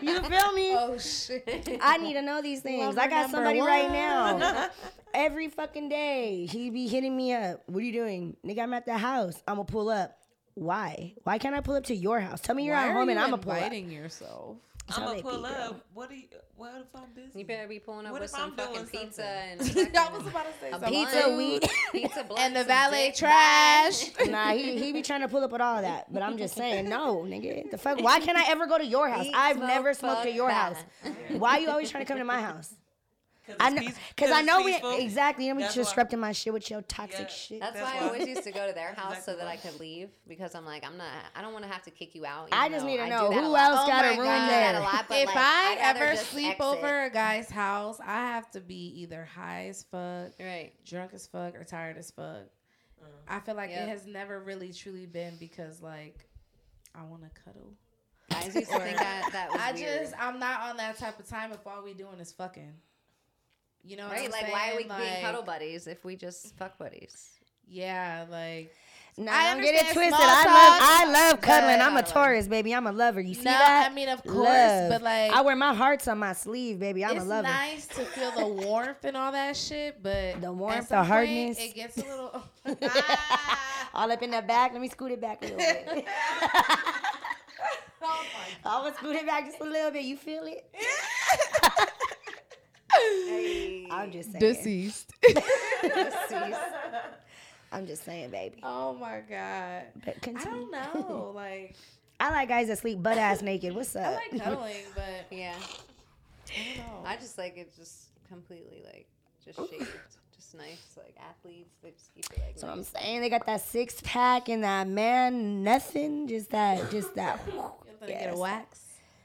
You feel me? Oh, shit. I need to know these things. I got somebody right now. Every fucking day, he be hitting me up. What are you doing? Nigga, I'm at the house. I'm going to pull up. Why? Why can't I pull up to your house? Tell me you're at home and I'm going to pull up. Why are you inviting yourself? I'm going to pull up. What if I'm busy? You better be pulling up with some fucking pizza and I was about to say something. Pizza, weed, pizza, and the valet trash. Nah, he be trying to pull up with all that, but I'm just saying, no, nigga. The fuck? Why can't I ever go to your house? I've never smoked at your house. Why are you always trying to come to my house? Because I know we exactly. You know, we disrupting my shit with your toxic shit. That's why I always used to go to their house so that I could leave because I'm like, I don't want to have to kick you out. I just need to know who else got a room there. If I ever sleep over a guy's house, I have to be either high as fuck, right, drunk as fuck, or tired as fuck. I feel like it has never really truly been because like I want to cuddle. I used to think that was weird. I'm not on that type of time if all we doing is fucking. You know, right? Like, why are we being cuddle buddies if we just fuck buddies? Yeah, like. No, I don't get it twisted. I love cuddling. I'm a Taurus, baby. I'm a lover. You see that? I mean, of course, but like, I wear my hearts on my sleeve, baby. I'm a lover. It's nice to feel the warmth and all that shit, but the warmth, the hardness, it gets a little all up in the back. Let me scoot it back a little bit. Oh my God. I'm gonna scoot it back just a little bit. You feel it? Hey, I'm just saying. Deceased. I'm just saying, baby. Oh my God. But continue. I don't know. Like, I like guys that sleep butt ass naked. What's up? I like cuddling, but yeah. I don't know. I just like it, just completely like just shaved, just nice. Like athletes, they just keep it like. So nice. I'm saying they got that six pack and that man nothing, just that. You're gonna get a wax.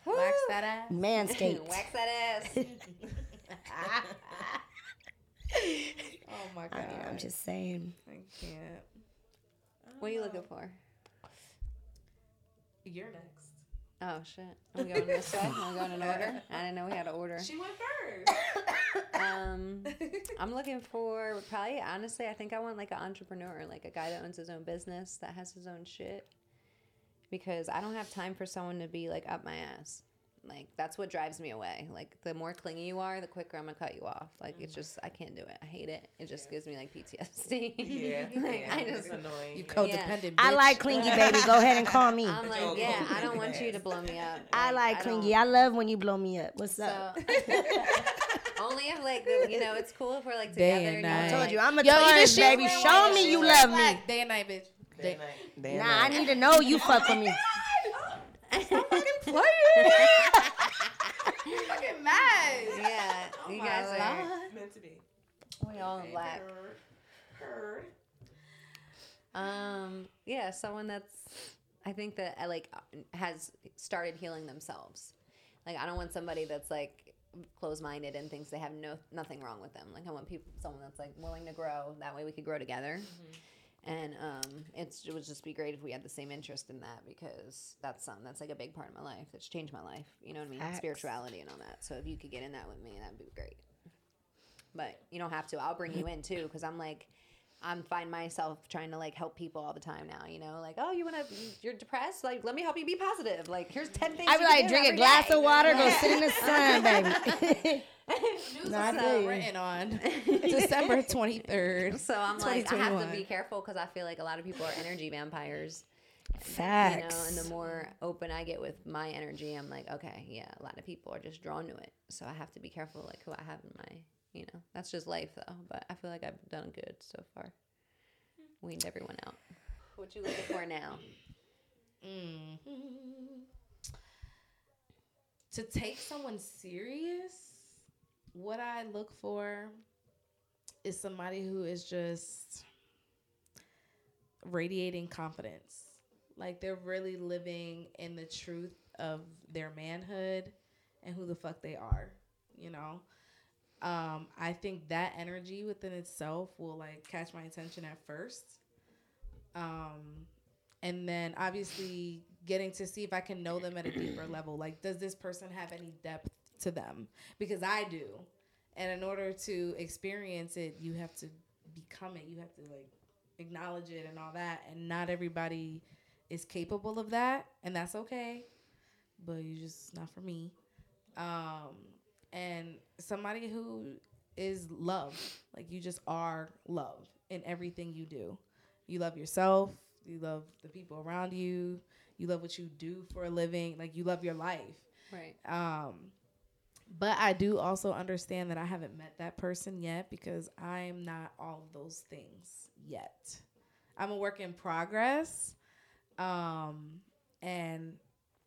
Wax that ass. Manscaped. Wax that ass. Oh my God. I mean, I'm just saying. I can't. What are you looking for? You're next. Oh, shit. I'm going this way. I'm going in order. I didn't know we had an order. She went first. I'm looking for probably, honestly, I think I want like an entrepreneur, like a guy that owns his own business, that has his own shit. Because I don't have time for someone to be like up my ass. Like, that's what drives me away. Like, the more clingy you are, the quicker I'm going to cut you off. Like, it's just, I can't do it. I hate it. It just gives me, like, PTSD. Yeah. Like, I just, it's annoying. You codependent, bitch. I like clingy, baby. Go ahead and call me. I'm like, yeah, I don't want you to blow me up. Like, I like clingy. I love when you blow me up. What's up? Only if, like, you know, it's cool if we're, like, together. I told you, I'm a Taurus, baby. Show me you love me. Day and night, bitch. Day and night. Day and night. Nah, I need to know you fuck with me. Stop fucking playing. You're fucking mad. Yeah. Oh, you guys are meant to be. We all in black. Heard. Yeah, someone that's, I think that I like has started healing themselves. Like, I don't want somebody that's like closed-minded and thinks they have nothing wrong with them. Like, I want someone that's like willing to grow. That way we could grow together. Mm-hmm. And it would just be great if we had the same interest in that, because that's like a big part of my life. That's changed my life. You know what I mean? Facts. Spirituality and all that. So if you could get in that with me, that'd be great. But you don't have to. I'll bring you in too, because I'm find myself trying to like help people all the time now. You know, like, oh, you're depressed. Like, let me help you be positive. Like, here's 10 things. I'd be like, drink a glass of water, go sit in the sun, baby. News is written on December 23rd. So I'm like, I have to be careful, because I feel like a lot of people are energy vampires. Facts. You know, and the more open I get with my energy, I'm like, okay, yeah, a lot of people are just drawn to it. So I have to be careful, like, who I have in my, you know, that's just life though. But I feel like I've done good so far. Weaned everyone out. What you looking for now? To take someone serious. What I look for is somebody who is just radiating confidence. Like, they're really living in the truth of their manhood and who the fuck they are, you know? I think that energy within itself will, like, catch my attention at first. And then, obviously, getting to see if I can know them at a deeper level. Like, does this person have any depth to them? Because I do, and in order to experience it, you have to become it. You have to like acknowledge it and all that, and not everybody is capable of that, and that's okay. But you just not for me. And somebody who is love, like you just are love in everything you do. You love yourself. You love the people around you. You love what you do for a living. Like, you love your life. Right. But I do also understand that I haven't met that person yet, because I'm not all of those things yet. I'm a work in progress. And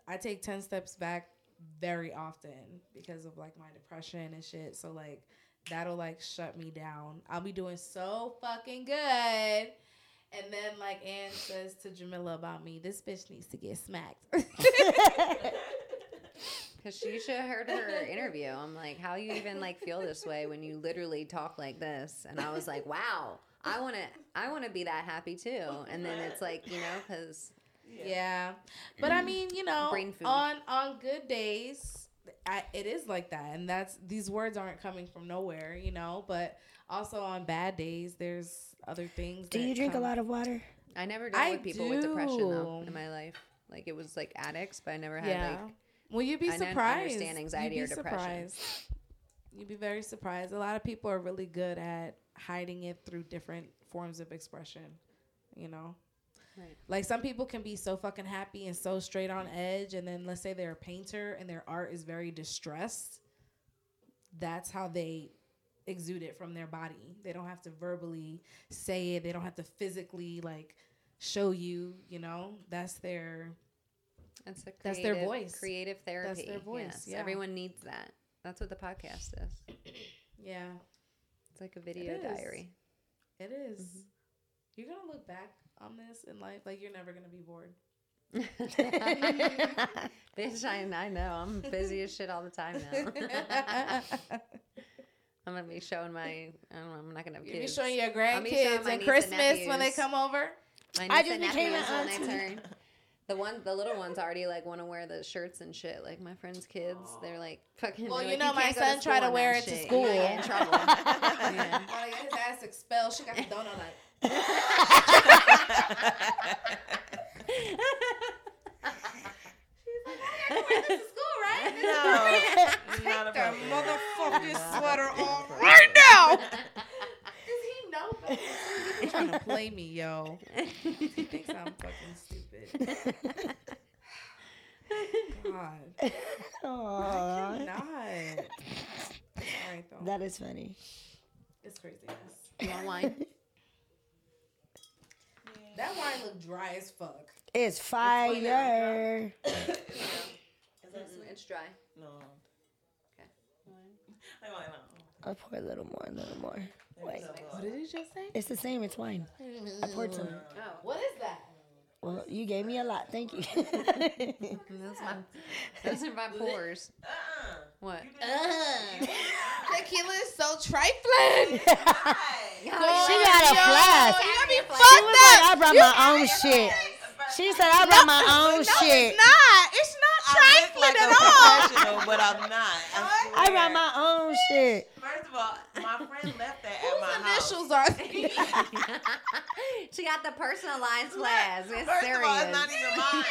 I take 10 steps back very often because of like my depression and shit. So like that'll like shut me down. I'll be doing so fucking good. And then like Ann says to Jamila about me, this bitch needs to get smacked. Because she should have heard her interview. I'm like, how you even like feel this way when you literally talk like this? And I was like, wow, I want to be that happy too. And then it's like, you know, because. Yeah. But I mean, you know, on good days, it is like that, and that's, these words aren't coming from nowhere, you know. But also on bad days, there's other things. Do you drink a lot of water? I never dealt with people with depression though in my life. Like, it was like addicts, but I never had like. Well, you'd be surprised. I didn't understand anxiety or depression. You'd be very surprised. A lot of people are really good at hiding it through different forms of expression, you know. Right. Like, some people can be so fucking happy and so straight on edge, and then let's say they're a painter and their art is very distressed. That's how they exude it from their body. They don't have to verbally say it. They don't have to physically like show you, you know. That's their voice. Creative therapy. That's their voice. Yes. Yeah. Everyone needs that. That's what the podcast is. Yeah. It's like a video diary. It is. Mm-hmm. You're going to look back on this in life, like, you're never going to be bored. Bitch, I know. I'm busy as shit all the time now. I'm going to be showing my, I don't know, I'm not going to have kids. You'll be showing your grandkids and Christmas when they come over. I just became an auntie. When I turn. The little ones already like want to wear the shirts and shit. Like, my friend's kids, they're like fucking. Well, you know, my son tried to wear it to school. I got in trouble. Yeah. I got his ass expelled. She got the donut like. This is school, right? This is no. Take that motherfucking sweater off right now. Does he know? Trying to play me, yo. He thinks I'm fucking stupid. God. Aww. I cannot. Right, that is funny. It's crazy. You want wine? That wine looked dry as fuck. It's fire. It's dry. No. Okay. I pour a little more. Wait. What did you just say? It's the same. It's wine. I poured some. Oh, what is that? Well, you gave me a lot. Thank you. Those are my pours. What? Tequila is so trifling. She got a flash. You got me fucked up. I brought my own shit. She said I brought my own shit. No, it's not trifling like at all. But I'm not. I brought my own shit. First of all, my friend left that at my house. Whose initials are these? She got the personalized flash. It's first serious. Of all, it's not even mine.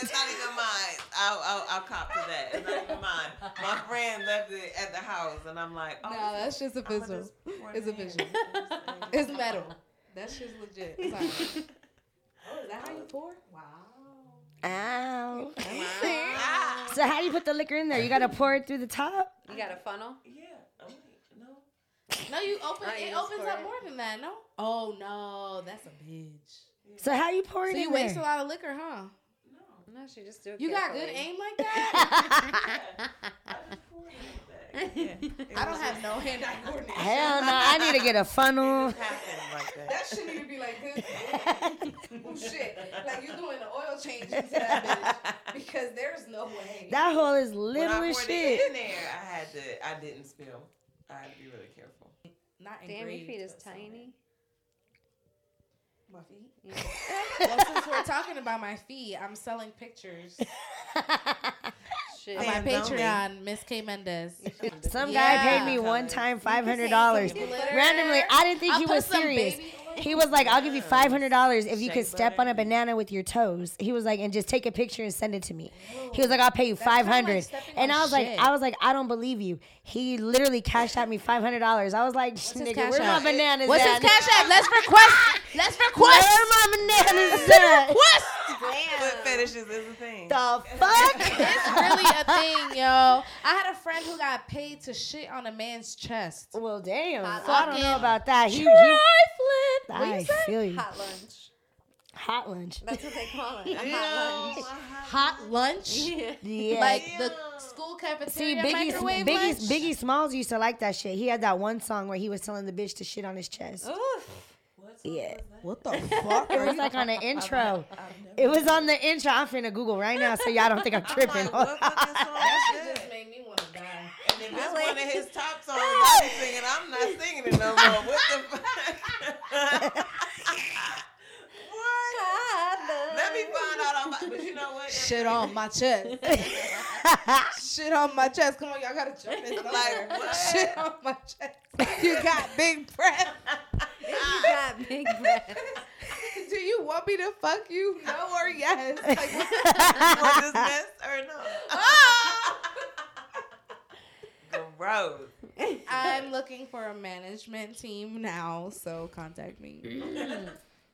It's not even mine. I'll cop to that. It's not even mine. My friend left it at the house, and I'm like, oh. No, that's just official. It's official. It's metal. That shit's legit. Sorry. Oh, is that how you pour? Wow. Ow. Wow. So how do you put the liquor in there? You got to pour it through the top? You got a funnel? Yeah. Oh, no. No, you open it opens up more than that, no? Oh, no. That's a bitch. Yeah. So how you pour it in there? So you waste a lot of liquor, huh? No, she just do it You carefully. Got good aim like that? Yeah. Yeah. I don't have no hand-eye coordination. Hell no, I need to get a funnel. Like that shit need to be like this. Oh, shit. Like, you're doing the oil change into that bitch because there's no way. That hole is literally shit. When I poured it in there, I didn't spill. I had to be really careful. Not angry. Damn, your feet is tiny. My feet? Yeah. Well, since we're talking about my feet, I'm selling pictures. On my Patreon, Miss K Mendez. Some guy paid me one time $500. Randomly, I didn't think he was serious. He was like, "I'll give you $500 if you could step on a banana with your toes." He was like, "And just take a picture and send it to me." He was like, "I'll pay you $500." And I was like, "I don't believe you." He literally cashed out me $500. I was like, "Nigga, where my bananas?" What's his cash app? Let's request. Where my bananas at? Request. Foot fetishes is a thing. The fuck? It's really a thing, yo. I had a friend who got paid to shit on a man's chest. Well, damn. I don't know about that. I feel you. Hot lunch. That's what they call it. Hot lunch? Yeah. Like the school cafeteria. See, Biggie Smalls used to like that shit. He had that one song where he was telling the bitch to shit on his chest. Oof. Yeah. What the fuck? It was like on the intro. It was on the intro. I'm finna Google right now so y'all don't think I'm tripping. That just made me want to die. And if it's one of his top songs I'm singing, I'm not singing it no more. What the fuck? What? Let me find out. But you know what? Shit on my chest. Shit on my chest. Come on, y'all gotta jump in. Like, what? Shit on my chest. You got big breath. You got big breath. Do you want me to fuck you? No or yes? Like, you want this mess or no? Oh! Gross. I'm looking for a management team now, so contact me.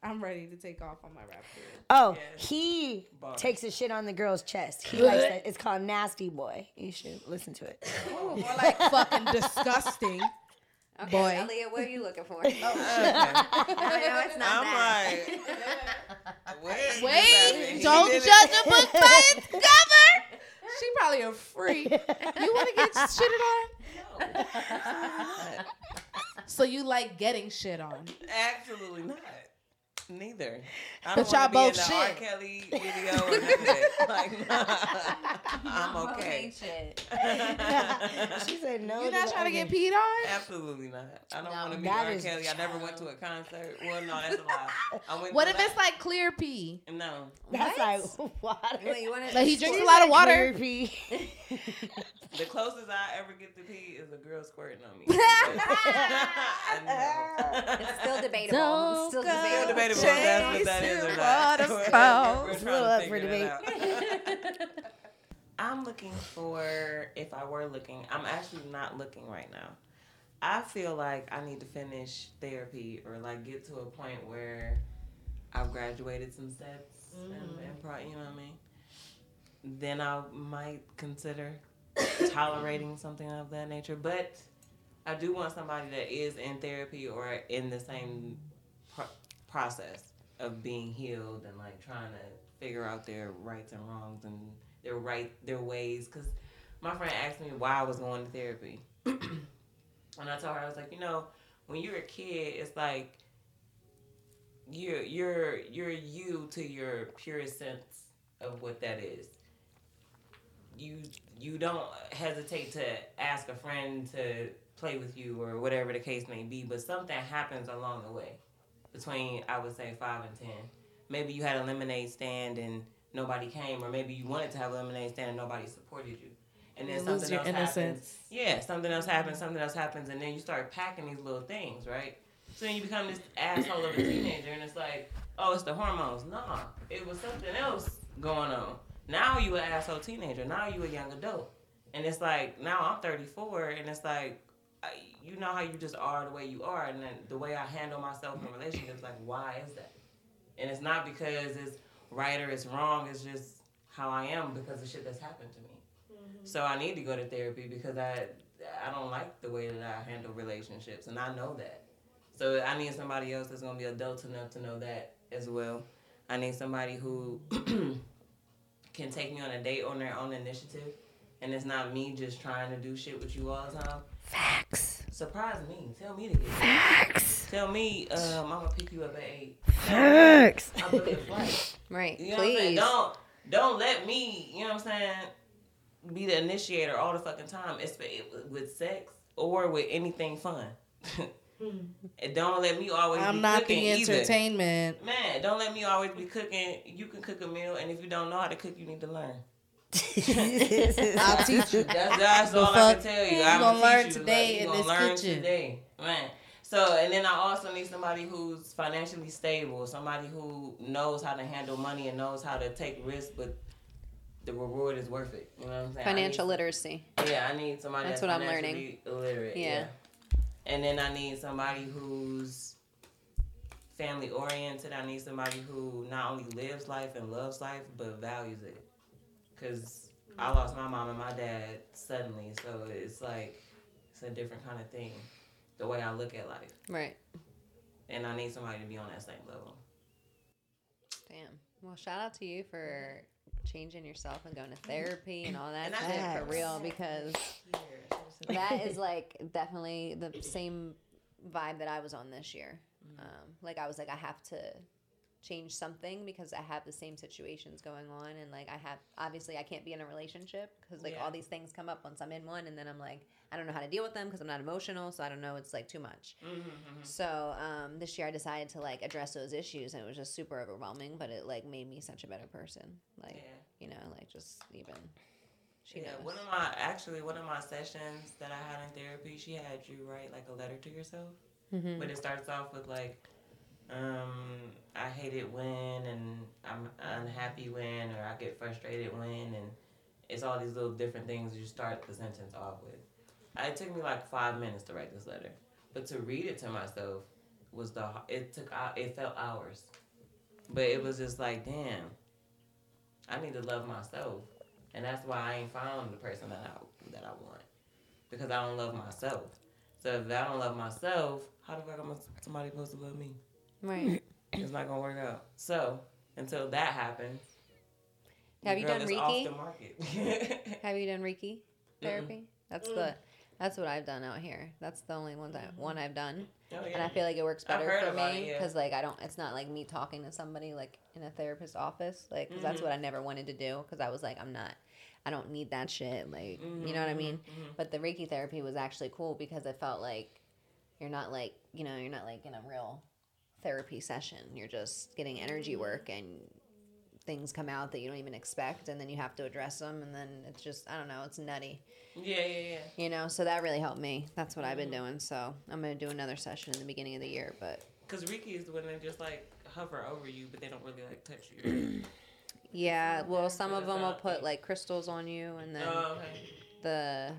I'm ready to take off on my rap career. Oh, yes. He takes his shit on the girl's chest. He likes that. It's called Nasty Boy. You should listen to it. Ooh, more like fucking disgusting. Okay, boy. Aaliyah, what are you looking for? Oh, okay. No, it's not that. Like, wait, don't judge a book by its cover. She probably a freak. You want to get shitted on? No. So you like getting shit on? Absolutely not. Neither. I don't want to be in the R. Kelly video or nothing. Like, I'm okay. She said no. You're not trying to get peed on? Absolutely not. I don't want to be R. Kelly. I never went to a concert. Well, no, that's a lie. What if it's like clear pee? No. That's like water. Like he drinks a lot of water. Clear pee. The closest I ever get to pee is a girl squirting on me. It's still debatable. Don't still debatable. I'm looking for, if I were looking, I'm actually not looking right now. I feel like I need to finish therapy or like get to a point where I've graduated some steps and probably, you know what I mean? Then I might consider tolerating something of that nature. But I do want somebody that is in therapy or in the same process of being healed and like trying to figure out their rights and wrongs and their ways. Because my friend asked me why I was going to therapy. And I told her, I was like, you know, when you're a kid, it's like you're you to your purest sense of what that is. You don't hesitate to ask a friend to play with you or whatever the case may be, but something happens along the way. Between, I would say, 5 and 10. Maybe you had a lemonade stand and nobody came, or maybe you wanted to have a lemonade stand and nobody supported you. And then something else happens. Yeah, something else happens, and then you start packing these little things, right? So then you become this asshole of a teenager, and it's like, oh, it's the hormones. Nah, it was something else going on. Now you an asshole teenager. Now you a young adult. And it's like, now I'm 34, and it's like, you know how you just are the way you are, and then the way I handle myself in relationships, like, why is that? And it's not because it's right or it's wrong, it's just how I am because of shit that's happened to me. Mm-hmm. So I need to go to therapy because I don't like the way that I handle relationships, and I know that. So I need somebody else that's going to be adult enough to know that as well. I need somebody who can take me on a date on their own initiative, and it's not me just trying to do shit with you all the time. Facts. Surprise me. Tell me to get facts. Tell me, I'm gonna pick you up at 8. Facts. I booked a flight. Right. You know please. What I'm saying? Don't let me. You know what I'm saying? Be the initiator all the fucking time. It's with sex or with anything fun. And don't let me always. I'm be not the entertainment. Either. Man, don't let me always be cooking. You can cook a meal, and if you don't know how to cook, you need to learn. I'll teach you. That's all I can tell you. I'm gonna learn today in this kitchen. Today, man. So, and then I also need somebody who's financially stable, somebody who knows how to handle money and knows how to take risks, but the reward is worth it. You know what I'm saying? Financial literacy. Yeah, I need somebody that's what I'm learning. Illiterate. Yeah. And then I need somebody who's family oriented. I need somebody who not only lives life and loves life, but values it. Because I lost my mom and my dad suddenly, so it's like, it's a different kind of thing, the way I look at life. Right. And I need somebody to be on that same level. Damn. Well, shout out to you for changing yourself and going to therapy and all that and shit for real, because that is like definitely the same vibe that I was on this year. Like I was like, I have to change something because I have the same situations going on, and like I have, obviously I can't be in a relationship because like all these things come up once I'm in one, and then I'm like I don't know how to deal with them because I'm not emotional, so I don't know, it's like too much. So this year I decided to like address those issues, and it was just super overwhelming, but it like made me such a better person, like you know, like just even She knows. One of my sessions that I had in therapy, she had you write like a letter to yourself. Mm-hmm. But it starts off with like, I hate it when, and I'm unhappy when, or I get frustrated when, and it's all these little different things you start the sentence off with. It took me like 5 minutes to write this letter, but to read it to myself was it felt hours, but it was just like, damn, I need to love myself, and that's why I ain't found the person that I want, because I don't love myself. So if I don't love myself, how the fuck am somebody supposed to love me? Right. It's not gonna work out. So until that happens, have you done Reiki? Off the market. Have you done Reiki therapy? Mm-mm. That's what I've done out here. That's the only one I've done, and I feel like it works better for me because like it's not like me talking to somebody like in a therapist's office, like because that's what I never wanted to do because I was like I don't need that shit, like you know what I mean. Mm-hmm. But the Reiki therapy was actually cool because it felt like you're not like in a real therapy session. You're just getting energy work and things come out that you don't even expect, and then you have to address them, and then it's just, I don't know, it's nutty. Yeah. You know, so that really helped me. That's what I've been doing, so I'm going to do another session in the beginning of the year, but... Because Reiki is when they just, like, hover over you, but they don't really, like, touch you. Yeah, well, some of them will put, like, crystals on you, and then the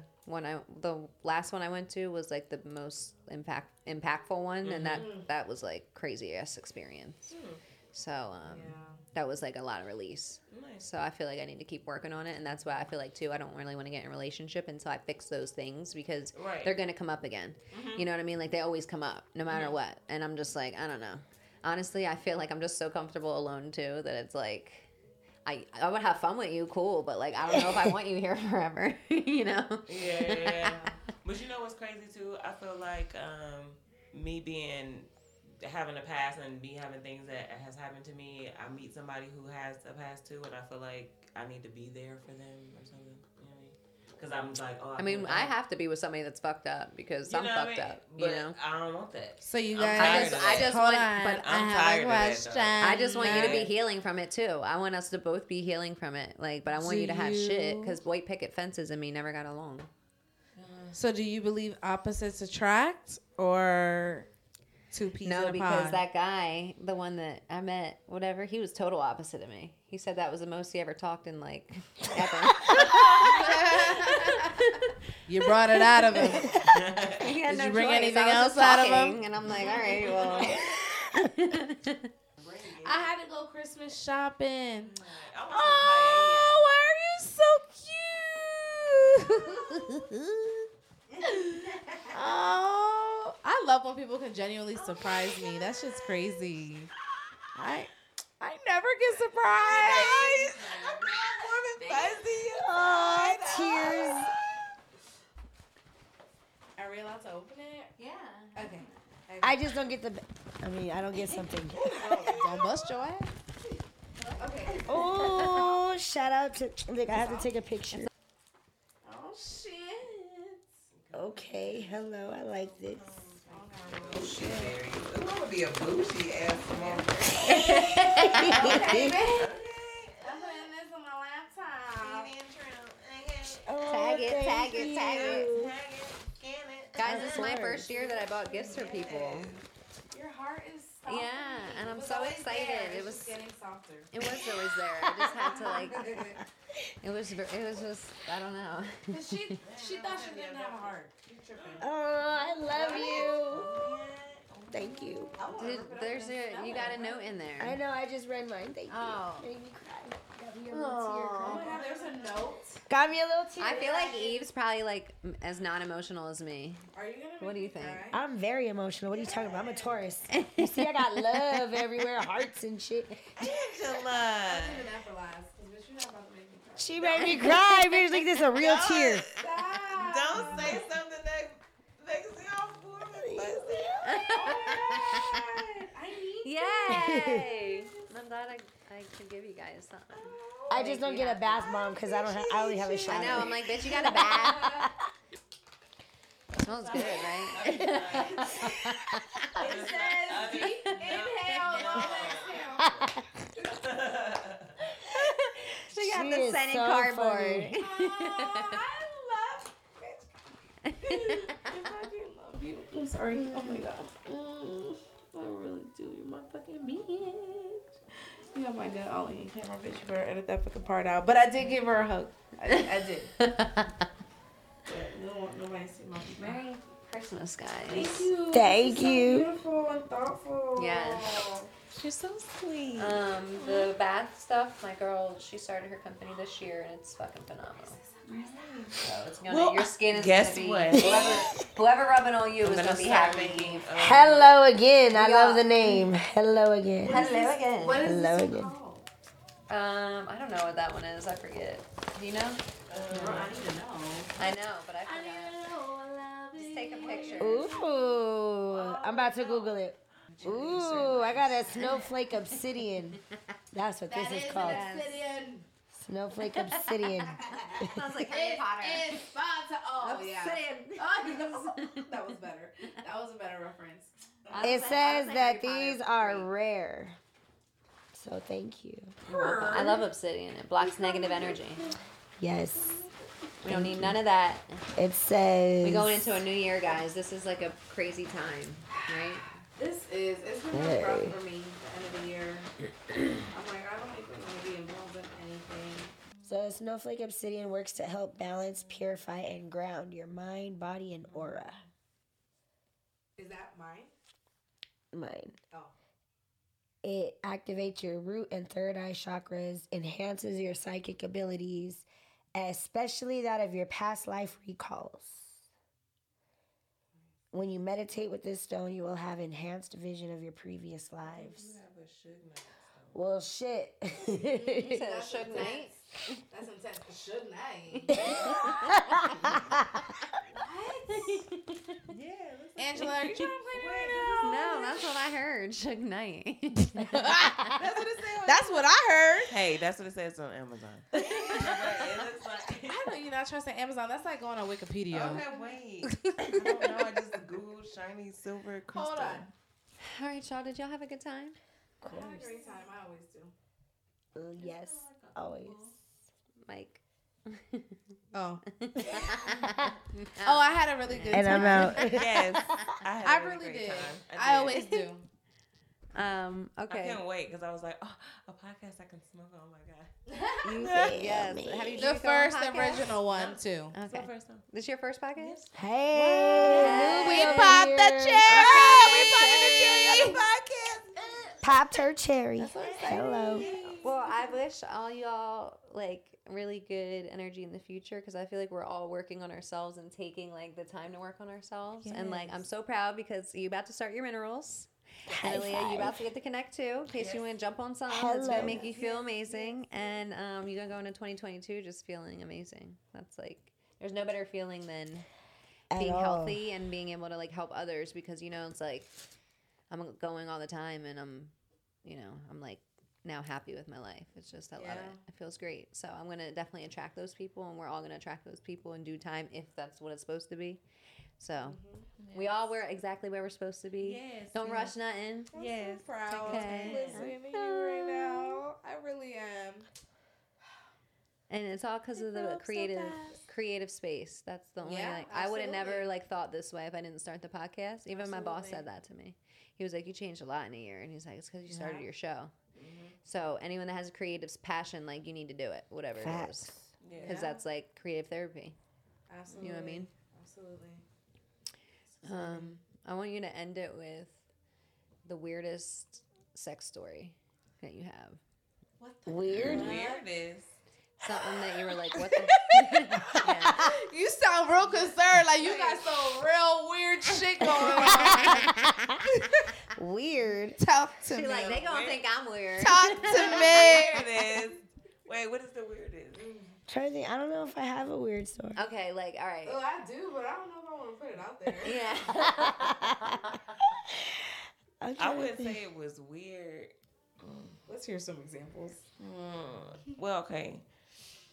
last one I went to was, like, the most impactful one, and that was, like, craziest experience. Mm. So, that was, like, a lot of release. Nice. So I feel like I need to keep working on it. And that's why I feel like, too, I don't really want to get in a relationship until I fix those things because they're going to come up again. Mm-hmm. You know what I mean? Like, they always come up, no matter what. And I'm just like, I don't know. Honestly, I feel like I'm just so comfortable alone, too, that it's like, I would have fun with you, cool, but, like, I don't know if I want you here forever, you know? Yeah. But you know what's crazy, too? I feel like me being... having a past and me having things that has happened to me, I meet somebody who has a past too, and I feel like I need to be there for them or something. You know what I mean? Because I'm like, I have to be with somebody that's fucked up because I'm fucked up. But you know, I don't want that. So you guys, I just want you to be healing from it too. I want us to both be healing from it. Like, but I want you to have shit because white picket fences and me never got along. So do you believe opposites attract or? No, because that guy, the one that I met, whatever, he was total opposite of me. He said that was the most he ever talked in, like, ever. You brought it out of him. Did you bring anything else out of him? And I'm like, all right, well. I had to go Christmas shopping. Oh, why are you so cute? Oh, I love when people can genuinely surprise me. That's just crazy. I never get surprised. I'm warm and fuzzy. Oh, tears. Are we allowed to open it? Yeah. Okay. I just don't get I don't get something. Don't bust your ass. Okay. Oh, shout out to, like, I have to take a picture. Oh, shit. Okay, hello, I like this. Oh, shit. I'm going to be a bougie ass motherfucker. Okay, baby. I'm putting this on my laptop. Tag it. Guys, this is my first year that I bought gifts for people. Your heart is softer. Yeah, and I'm so excited. It was getting softer. It was always there. I just had to, like... It was just, I don't know. She thought she didn't have a heart. Oh, I love you. Thank you. Dude, there's you got a note in there. I know, I just read mine. Thank you. It made me cry. Got me a little tear. Oh my God, there's a note. Got me a little tear. I feel like Eve's probably like as non-emotional as me. Are you gonna? What do you think? Right? I'm very emotional. What are you talking about? I'm a Taurus. You see, I got love everywhere, hearts and shit. Angela. She made me cry. Bitch, like this is a real tear. Don't say something that makes me all warm and fuzzy. I need yay! I'm glad I could give you guys something. I just don't get a bath, Mom, because I only have a shower. I know. I'm like, bitch, you got a bath. It smells good, right? It says deep inhale, long exhale. She got the scent so in cardboard. Oh, I love it. I fucking love you. I'm sorry. Oh my god. I really do. You're my fucking bitch. You got my gun all in camera, bitch. You better edit that fucking part out. But I did give her a hug. I did. But nobody see my Merry Christmas, guys. Thank you. Thank you. So beautiful and thoughtful. Yes. You're so sweet. The bath stuff, my girl, she started her company this year, and it's fucking phenomenal. So it's gonna, well, your skin is guess gonna be what? Whoever rubbing on you I'm is gonna be happy. Hello again. I love the name. Hello again. Hello again. What is Hello again. Called? I don't know what that one is. I forget. Do you know? No, I need to know. I know, but I forgot. I love just take a picture. Ooh, I'm about to Google it. Ooh, I got a snowflake obsidian. That's what that this is called. Obsidian. Snowflake obsidian. Sounds like Harry Potter. It's Fanta. Oh, obsidian. Yeah. Oh, that was better. That was a better reference. It says that these are rare. So thank you. I love obsidian. It blocks negative energy. Yes. We don't need none of that. It says... We're going into a new year, guys. This is like a crazy time, right? This is, it's been really rough for me at the end of the year. I'm like, I don't even want to be involved in anything. So snowflake obsidian works to help balance, purify, and ground your mind, body, and aura. Is that mine? Mine. Oh. It activates your root and third eye chakras, enhances your psychic abilities, especially that of your past life recalls. When you meditate with this stone, you will have enhanced vision of your previous lives. Well, shit. You said a Suge Knight? That's intense. A Suge Knight. What? Yeah. Angela, are you trying to play me right now? No, that's what I heard. Suge Knight. That's what it says. That's what I heard. Hey, that's what it says on Amazon. I know you're not trusting Amazon. That's like going on Wikipedia. Okay, wait. I don't know. I just Googled shiny silver crystal. Hold on. All right, y'all. Did y'all have a good time? I had a great time. I always do. Yes, always. Mike. Oh. I had a really good time. And I'm out. Yes. I really did. I always do. Okay. I can't wait because I was like, oh, a podcast I can smoke. Oh my god. You did. Yes. Have you the first original one too? Okay. It's my first one. This your first podcast? Hey. We popped the cherry. We popped the cherry on the podcast. Popped her cherry. Hello. Well, I wish all y'all like really good energy in the future because I feel like we're all working on ourselves and taking like the time to work on ourselves. Yes. And like I'm so proud because you about to start your minerals. And Aaliyah, you about to get to connect to in case you want to jump on something that's gonna make you feel amazing. And you're gonna go into 2022 just feeling amazing. That's like there's no better feeling than being healthy and being able to like help others because you know it's like I'm going all the time and I'm like now happy with my life. It's just, I love it. It feels great. So I'm going to definitely attract those people and we're all going to attract those people in due time if that's what it's supposed to be. So we all were exactly where we're supposed to be. Yes, don't rush nothing. I'm so proud to listen to you right now. I really am. And it's all because of the creative space. That's the only like, I would have never like thought this way if I didn't start the podcast. Even my boss said that to me. He was like, you changed a lot in a year. And he's like, it's because you started your show. Mm-hmm. So anyone that has a creative passion, like, you need to do it, whatever it is. Because that's, like, creative therapy. Absolutely. You know what I mean? Absolutely. I want you to end it with the weirdest sex story that you have. What the weirdest? Something that you were like, what the? You sound real concerned. Like, you got some real weird shit going on. Weird. Talk to me. Like, they gonna think I'm weird. Talk to me. Weirdest. Wait, what is the weirdest? Try to think. I don't know if I have a weird story. Okay, like, all right. Oh, I do, but I don't know if I want to put it out there. Yeah. I wouldn't say it was weird. Let's hear some examples. Well, okay.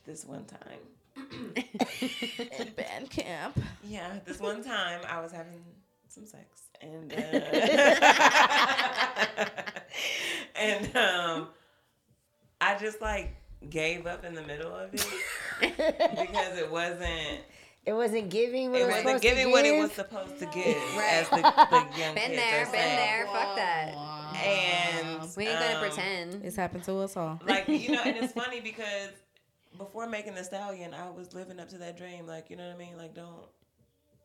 This one time in band camp. Yeah, this one time I was having some sex and and I just like gave up in the middle of it because it wasn't. It wasn't giving what it was supposed to give. It wasn't giving what it was supposed to give. Right. As the young been kids there, are been saying. There, fuck that. Wow. And we ain't gonna pretend. It's happened to us all. Like, you know, and it's funny because before making The Stallion, I was living up to that dream. Like, you know what I mean? Like, don't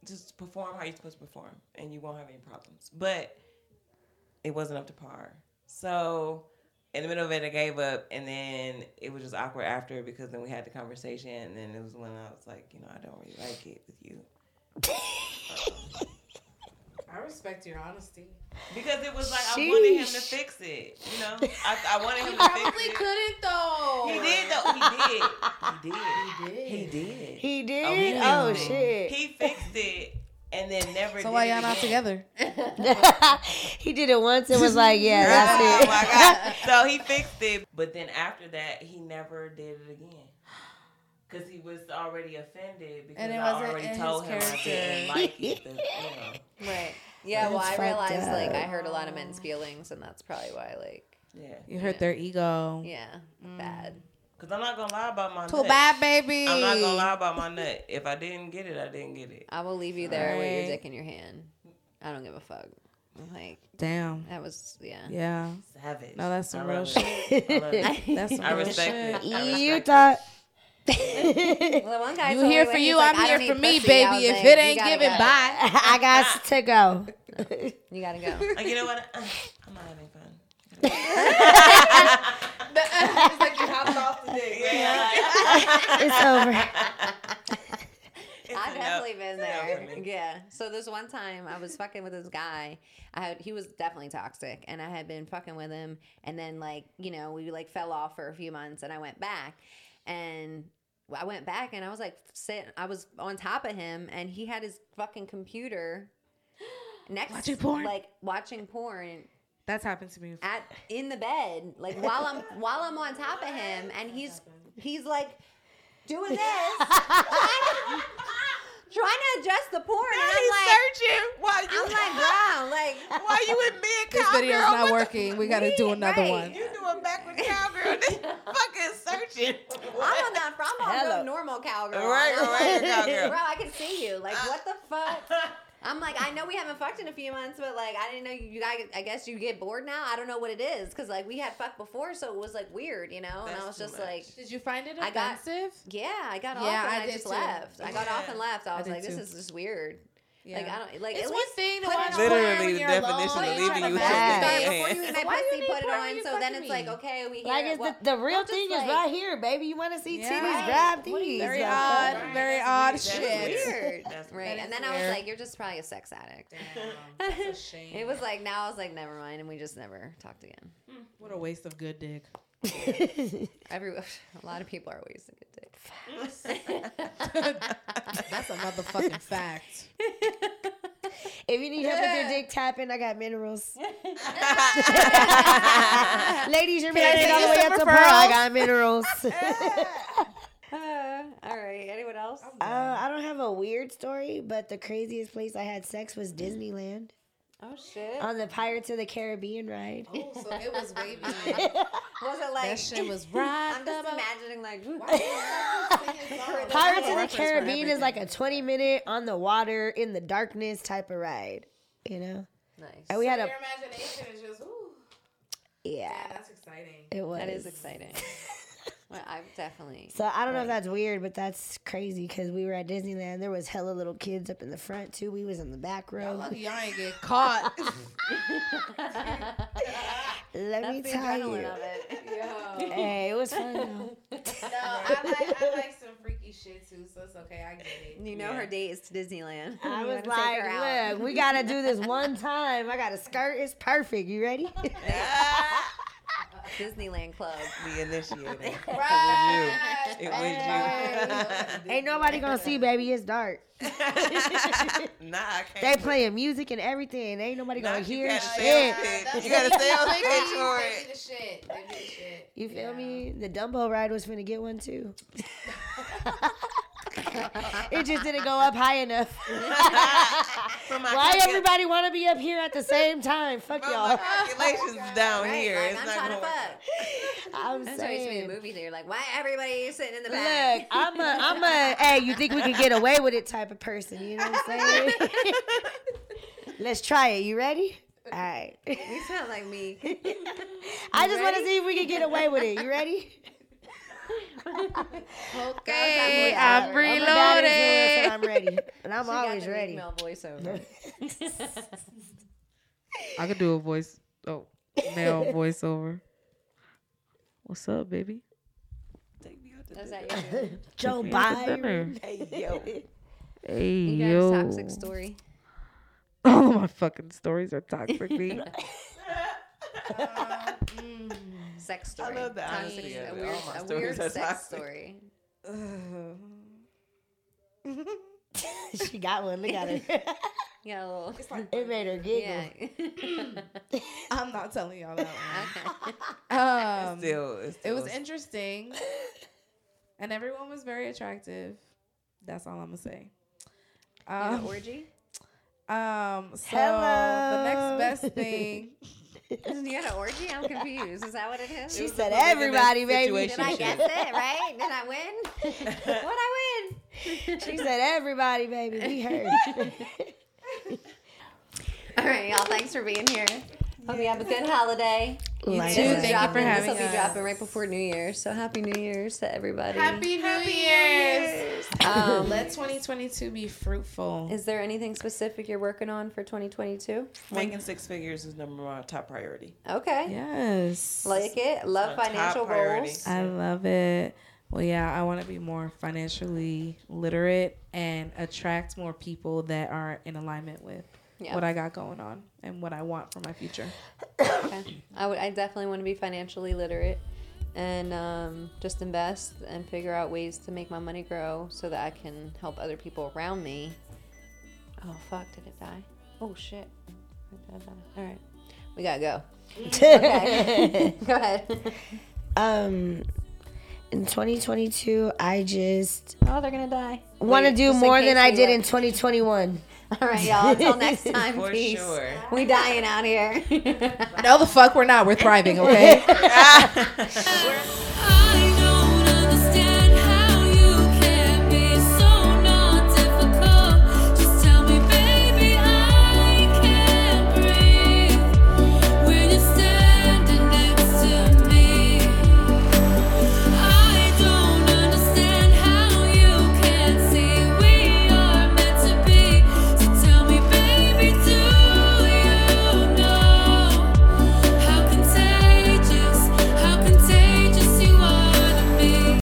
just perform how you're supposed to perform, and you won't have any problems. But it wasn't up to par. So in the middle of it, I gave up, and then it was just awkward after because then we had the conversation, and then it was when I was like, you know, I don't really like it with you. I respect your honesty. Because it was like, sheesh. I wanted him to fix it, you know? I wanted him to fix it. He probably couldn't, though. He did, though. He did. Oh, shit. He fixed it. And then never. So why y'all not together? He did it once and was like, "Yeah, that's it." Oh my God! So he fixed it, but then after that, he never did it again because he was already offended because I already told him I didn't like it. But, you know. Right? Yeah. Well, I realized like I hurt a lot of men's feelings, and that's probably why. Like, yeah, you hurt their ego. Yeah, bad. Because I'm not going to lie about my nut. Too bad, baby. I'm not going to lie about my nut. If I didn't get it, I didn't get it. I will leave you there right. With your dick in your hand. I don't give a fuck. I'm like, damn. That was, yeah. Savage. No, that's some real shit. That's some real shit. You thought. Well, one guy you here for you, like, I'm here for me, pussy. Baby. If like, it ain't given, bye. I got to go. You got to go. Like, you know what? I'm not having fun. It's like you hopped off the dick. Yeah. It's over. I've definitely been there. Yeah. So this one time I was fucking with this guy. He was definitely toxic, and I had been fucking with him, and then like, you know, we like fell off for a few months, and I went back and I was like sitting. I was on top of him, and he had his fucking computer next to watching porn. That's happened to me in the bed, like while I'm on top of him, and he's like doing this, trying to adjust the porn. Now and I'm like, searching. Why you with me and cowgirl? This video's not working. We gotta do another one. You doing backward cowgirl? This fucking searching. I'm on normal cowgirl. Right, cowgirl. Bro, I can see you. Like, what the fuck? I'm like, I know we haven't fucked in a few months, but like, I didn't know you guys, I guess you get bored now. I don't know what it is. Cause like we had fucked before. So it was like weird, you know? That's and I was just like, did you find it offensive? I got off and I just left. I got off and left. I was like, this is just weird. Yeah. Like, I don't like. It's one thing to watch porn when you're alone. Literally, the definition of leaving you with your dick in your hand. My pussy put it on, so then it's like, okay, we here. Like, it's the real thing is right here, baby. You want to see titties, grab these. Very odd shit. Weird. Right, and then I was like, you're just probably a sex addict. That's a shame. It was like, now I was like, never mind, and we just never talked again. What a waste of good dick. A lot of people are wasting a dick. That's a motherfucking fact. If you need help with your dick tapping, I got minerals. Ladies, you're making all the way up to pearl. I got minerals. All right. Anyone else? I don't have a weird story, but the craziest place I had sex was Disneyland. Oh, shit. On the Pirates of the Caribbean ride. Oh, so it was wavy. Was it like... That shit was right. I'm just imagining, like... Pirates of the Caribbean is like a 20-minute on the water, in the darkness type of ride. You know? Nice. And we had your imagination is just, ooh. Yeah. Yeah, that's exciting. It was. That is exciting. Well, I've definitely... So, I don't know if that's weird, but that's crazy, because we were at Disneyland. There was hella little kids up in the front, too. We was in the back row. Lucky y'all ain't get caught. Let me tell you. Of it. Yo. Hey, it was fun, though. No, I like some freaky shit, too, so it's okay. I get it. You know her date is to Disneyland. I was like, look, we got to do this one time. I got a skirt. It's perfect. You ready? Disneyland Club. The initiated. Right. It was you. Ain't nobody gonna see, baby. It's dark. Nah, I can't. They playing music and everything. Ain't nobody gonna hear shit. You gotta stay on pitch for it. They did the shit. You feel me? The Dumbo ride was finna get one too. It just didn't go up high enough. Why everybody want to be up here at the same time? Fuck y'all. My calculations down right, here. Like, it's I'm saying. Movies and you're like, why everybody sitting in the back? Look, I'm a. Hey, you think we can get away with it? Type of person. You know what I'm saying? Let's try it. You ready? All right. You sound like me. I just want to see if we can get away with it. You ready? Okay, I'm reloaded. I'm ready, and I'm always ready. Female voiceover. I could do a voice. Oh, male voiceover. What's up, baby? Take me out to dinner. Joe Biden. Hey yo. Hey yo. You got a toxic story. All my fucking stories are toxic. Sex story. I love that. A weird sex story. She got one. Look at her. Yo, like, it made her giggle. Yeah. I'm not telling y'all that one. Okay. It was interesting, and everyone was very attractive. That's all I'm gonna say. You know, orgy. The next best thing. You had an orgy? I'm confused. Is that what it is? She said everybody, baby. Did I guess it, right? Did I win? What'd I win? She said everybody, baby. We heard. All right, y'all. Thanks for being here. Hope you have a good holiday. You too. Thank you for having us. This will be dropping right before New Year's. So happy New Year's to everybody. Happy New Year's. Let 2022 be fruitful. Is there anything specific you're working on for 2022? Making six figures is number one top priority. Okay. Yes. Like it. Love financial goals. I love it. Well, yeah, I want to be more financially literate and attract more people that are in alignment with what I got going on and what I want for my future. Okay. I definitely want to be financially literate and just invest and figure out ways to make my money grow so that I can help other people around me. Oh, fuck. Did it die? Oh, shit. All right. We got to go. Okay. Go ahead. In 2022, I just... Oh, they're going to die. Want to do more than I did in 2021. All right, y'all. Until next time, peace. Sure. We dying out here. No, the fuck we're not. We're thriving, okay?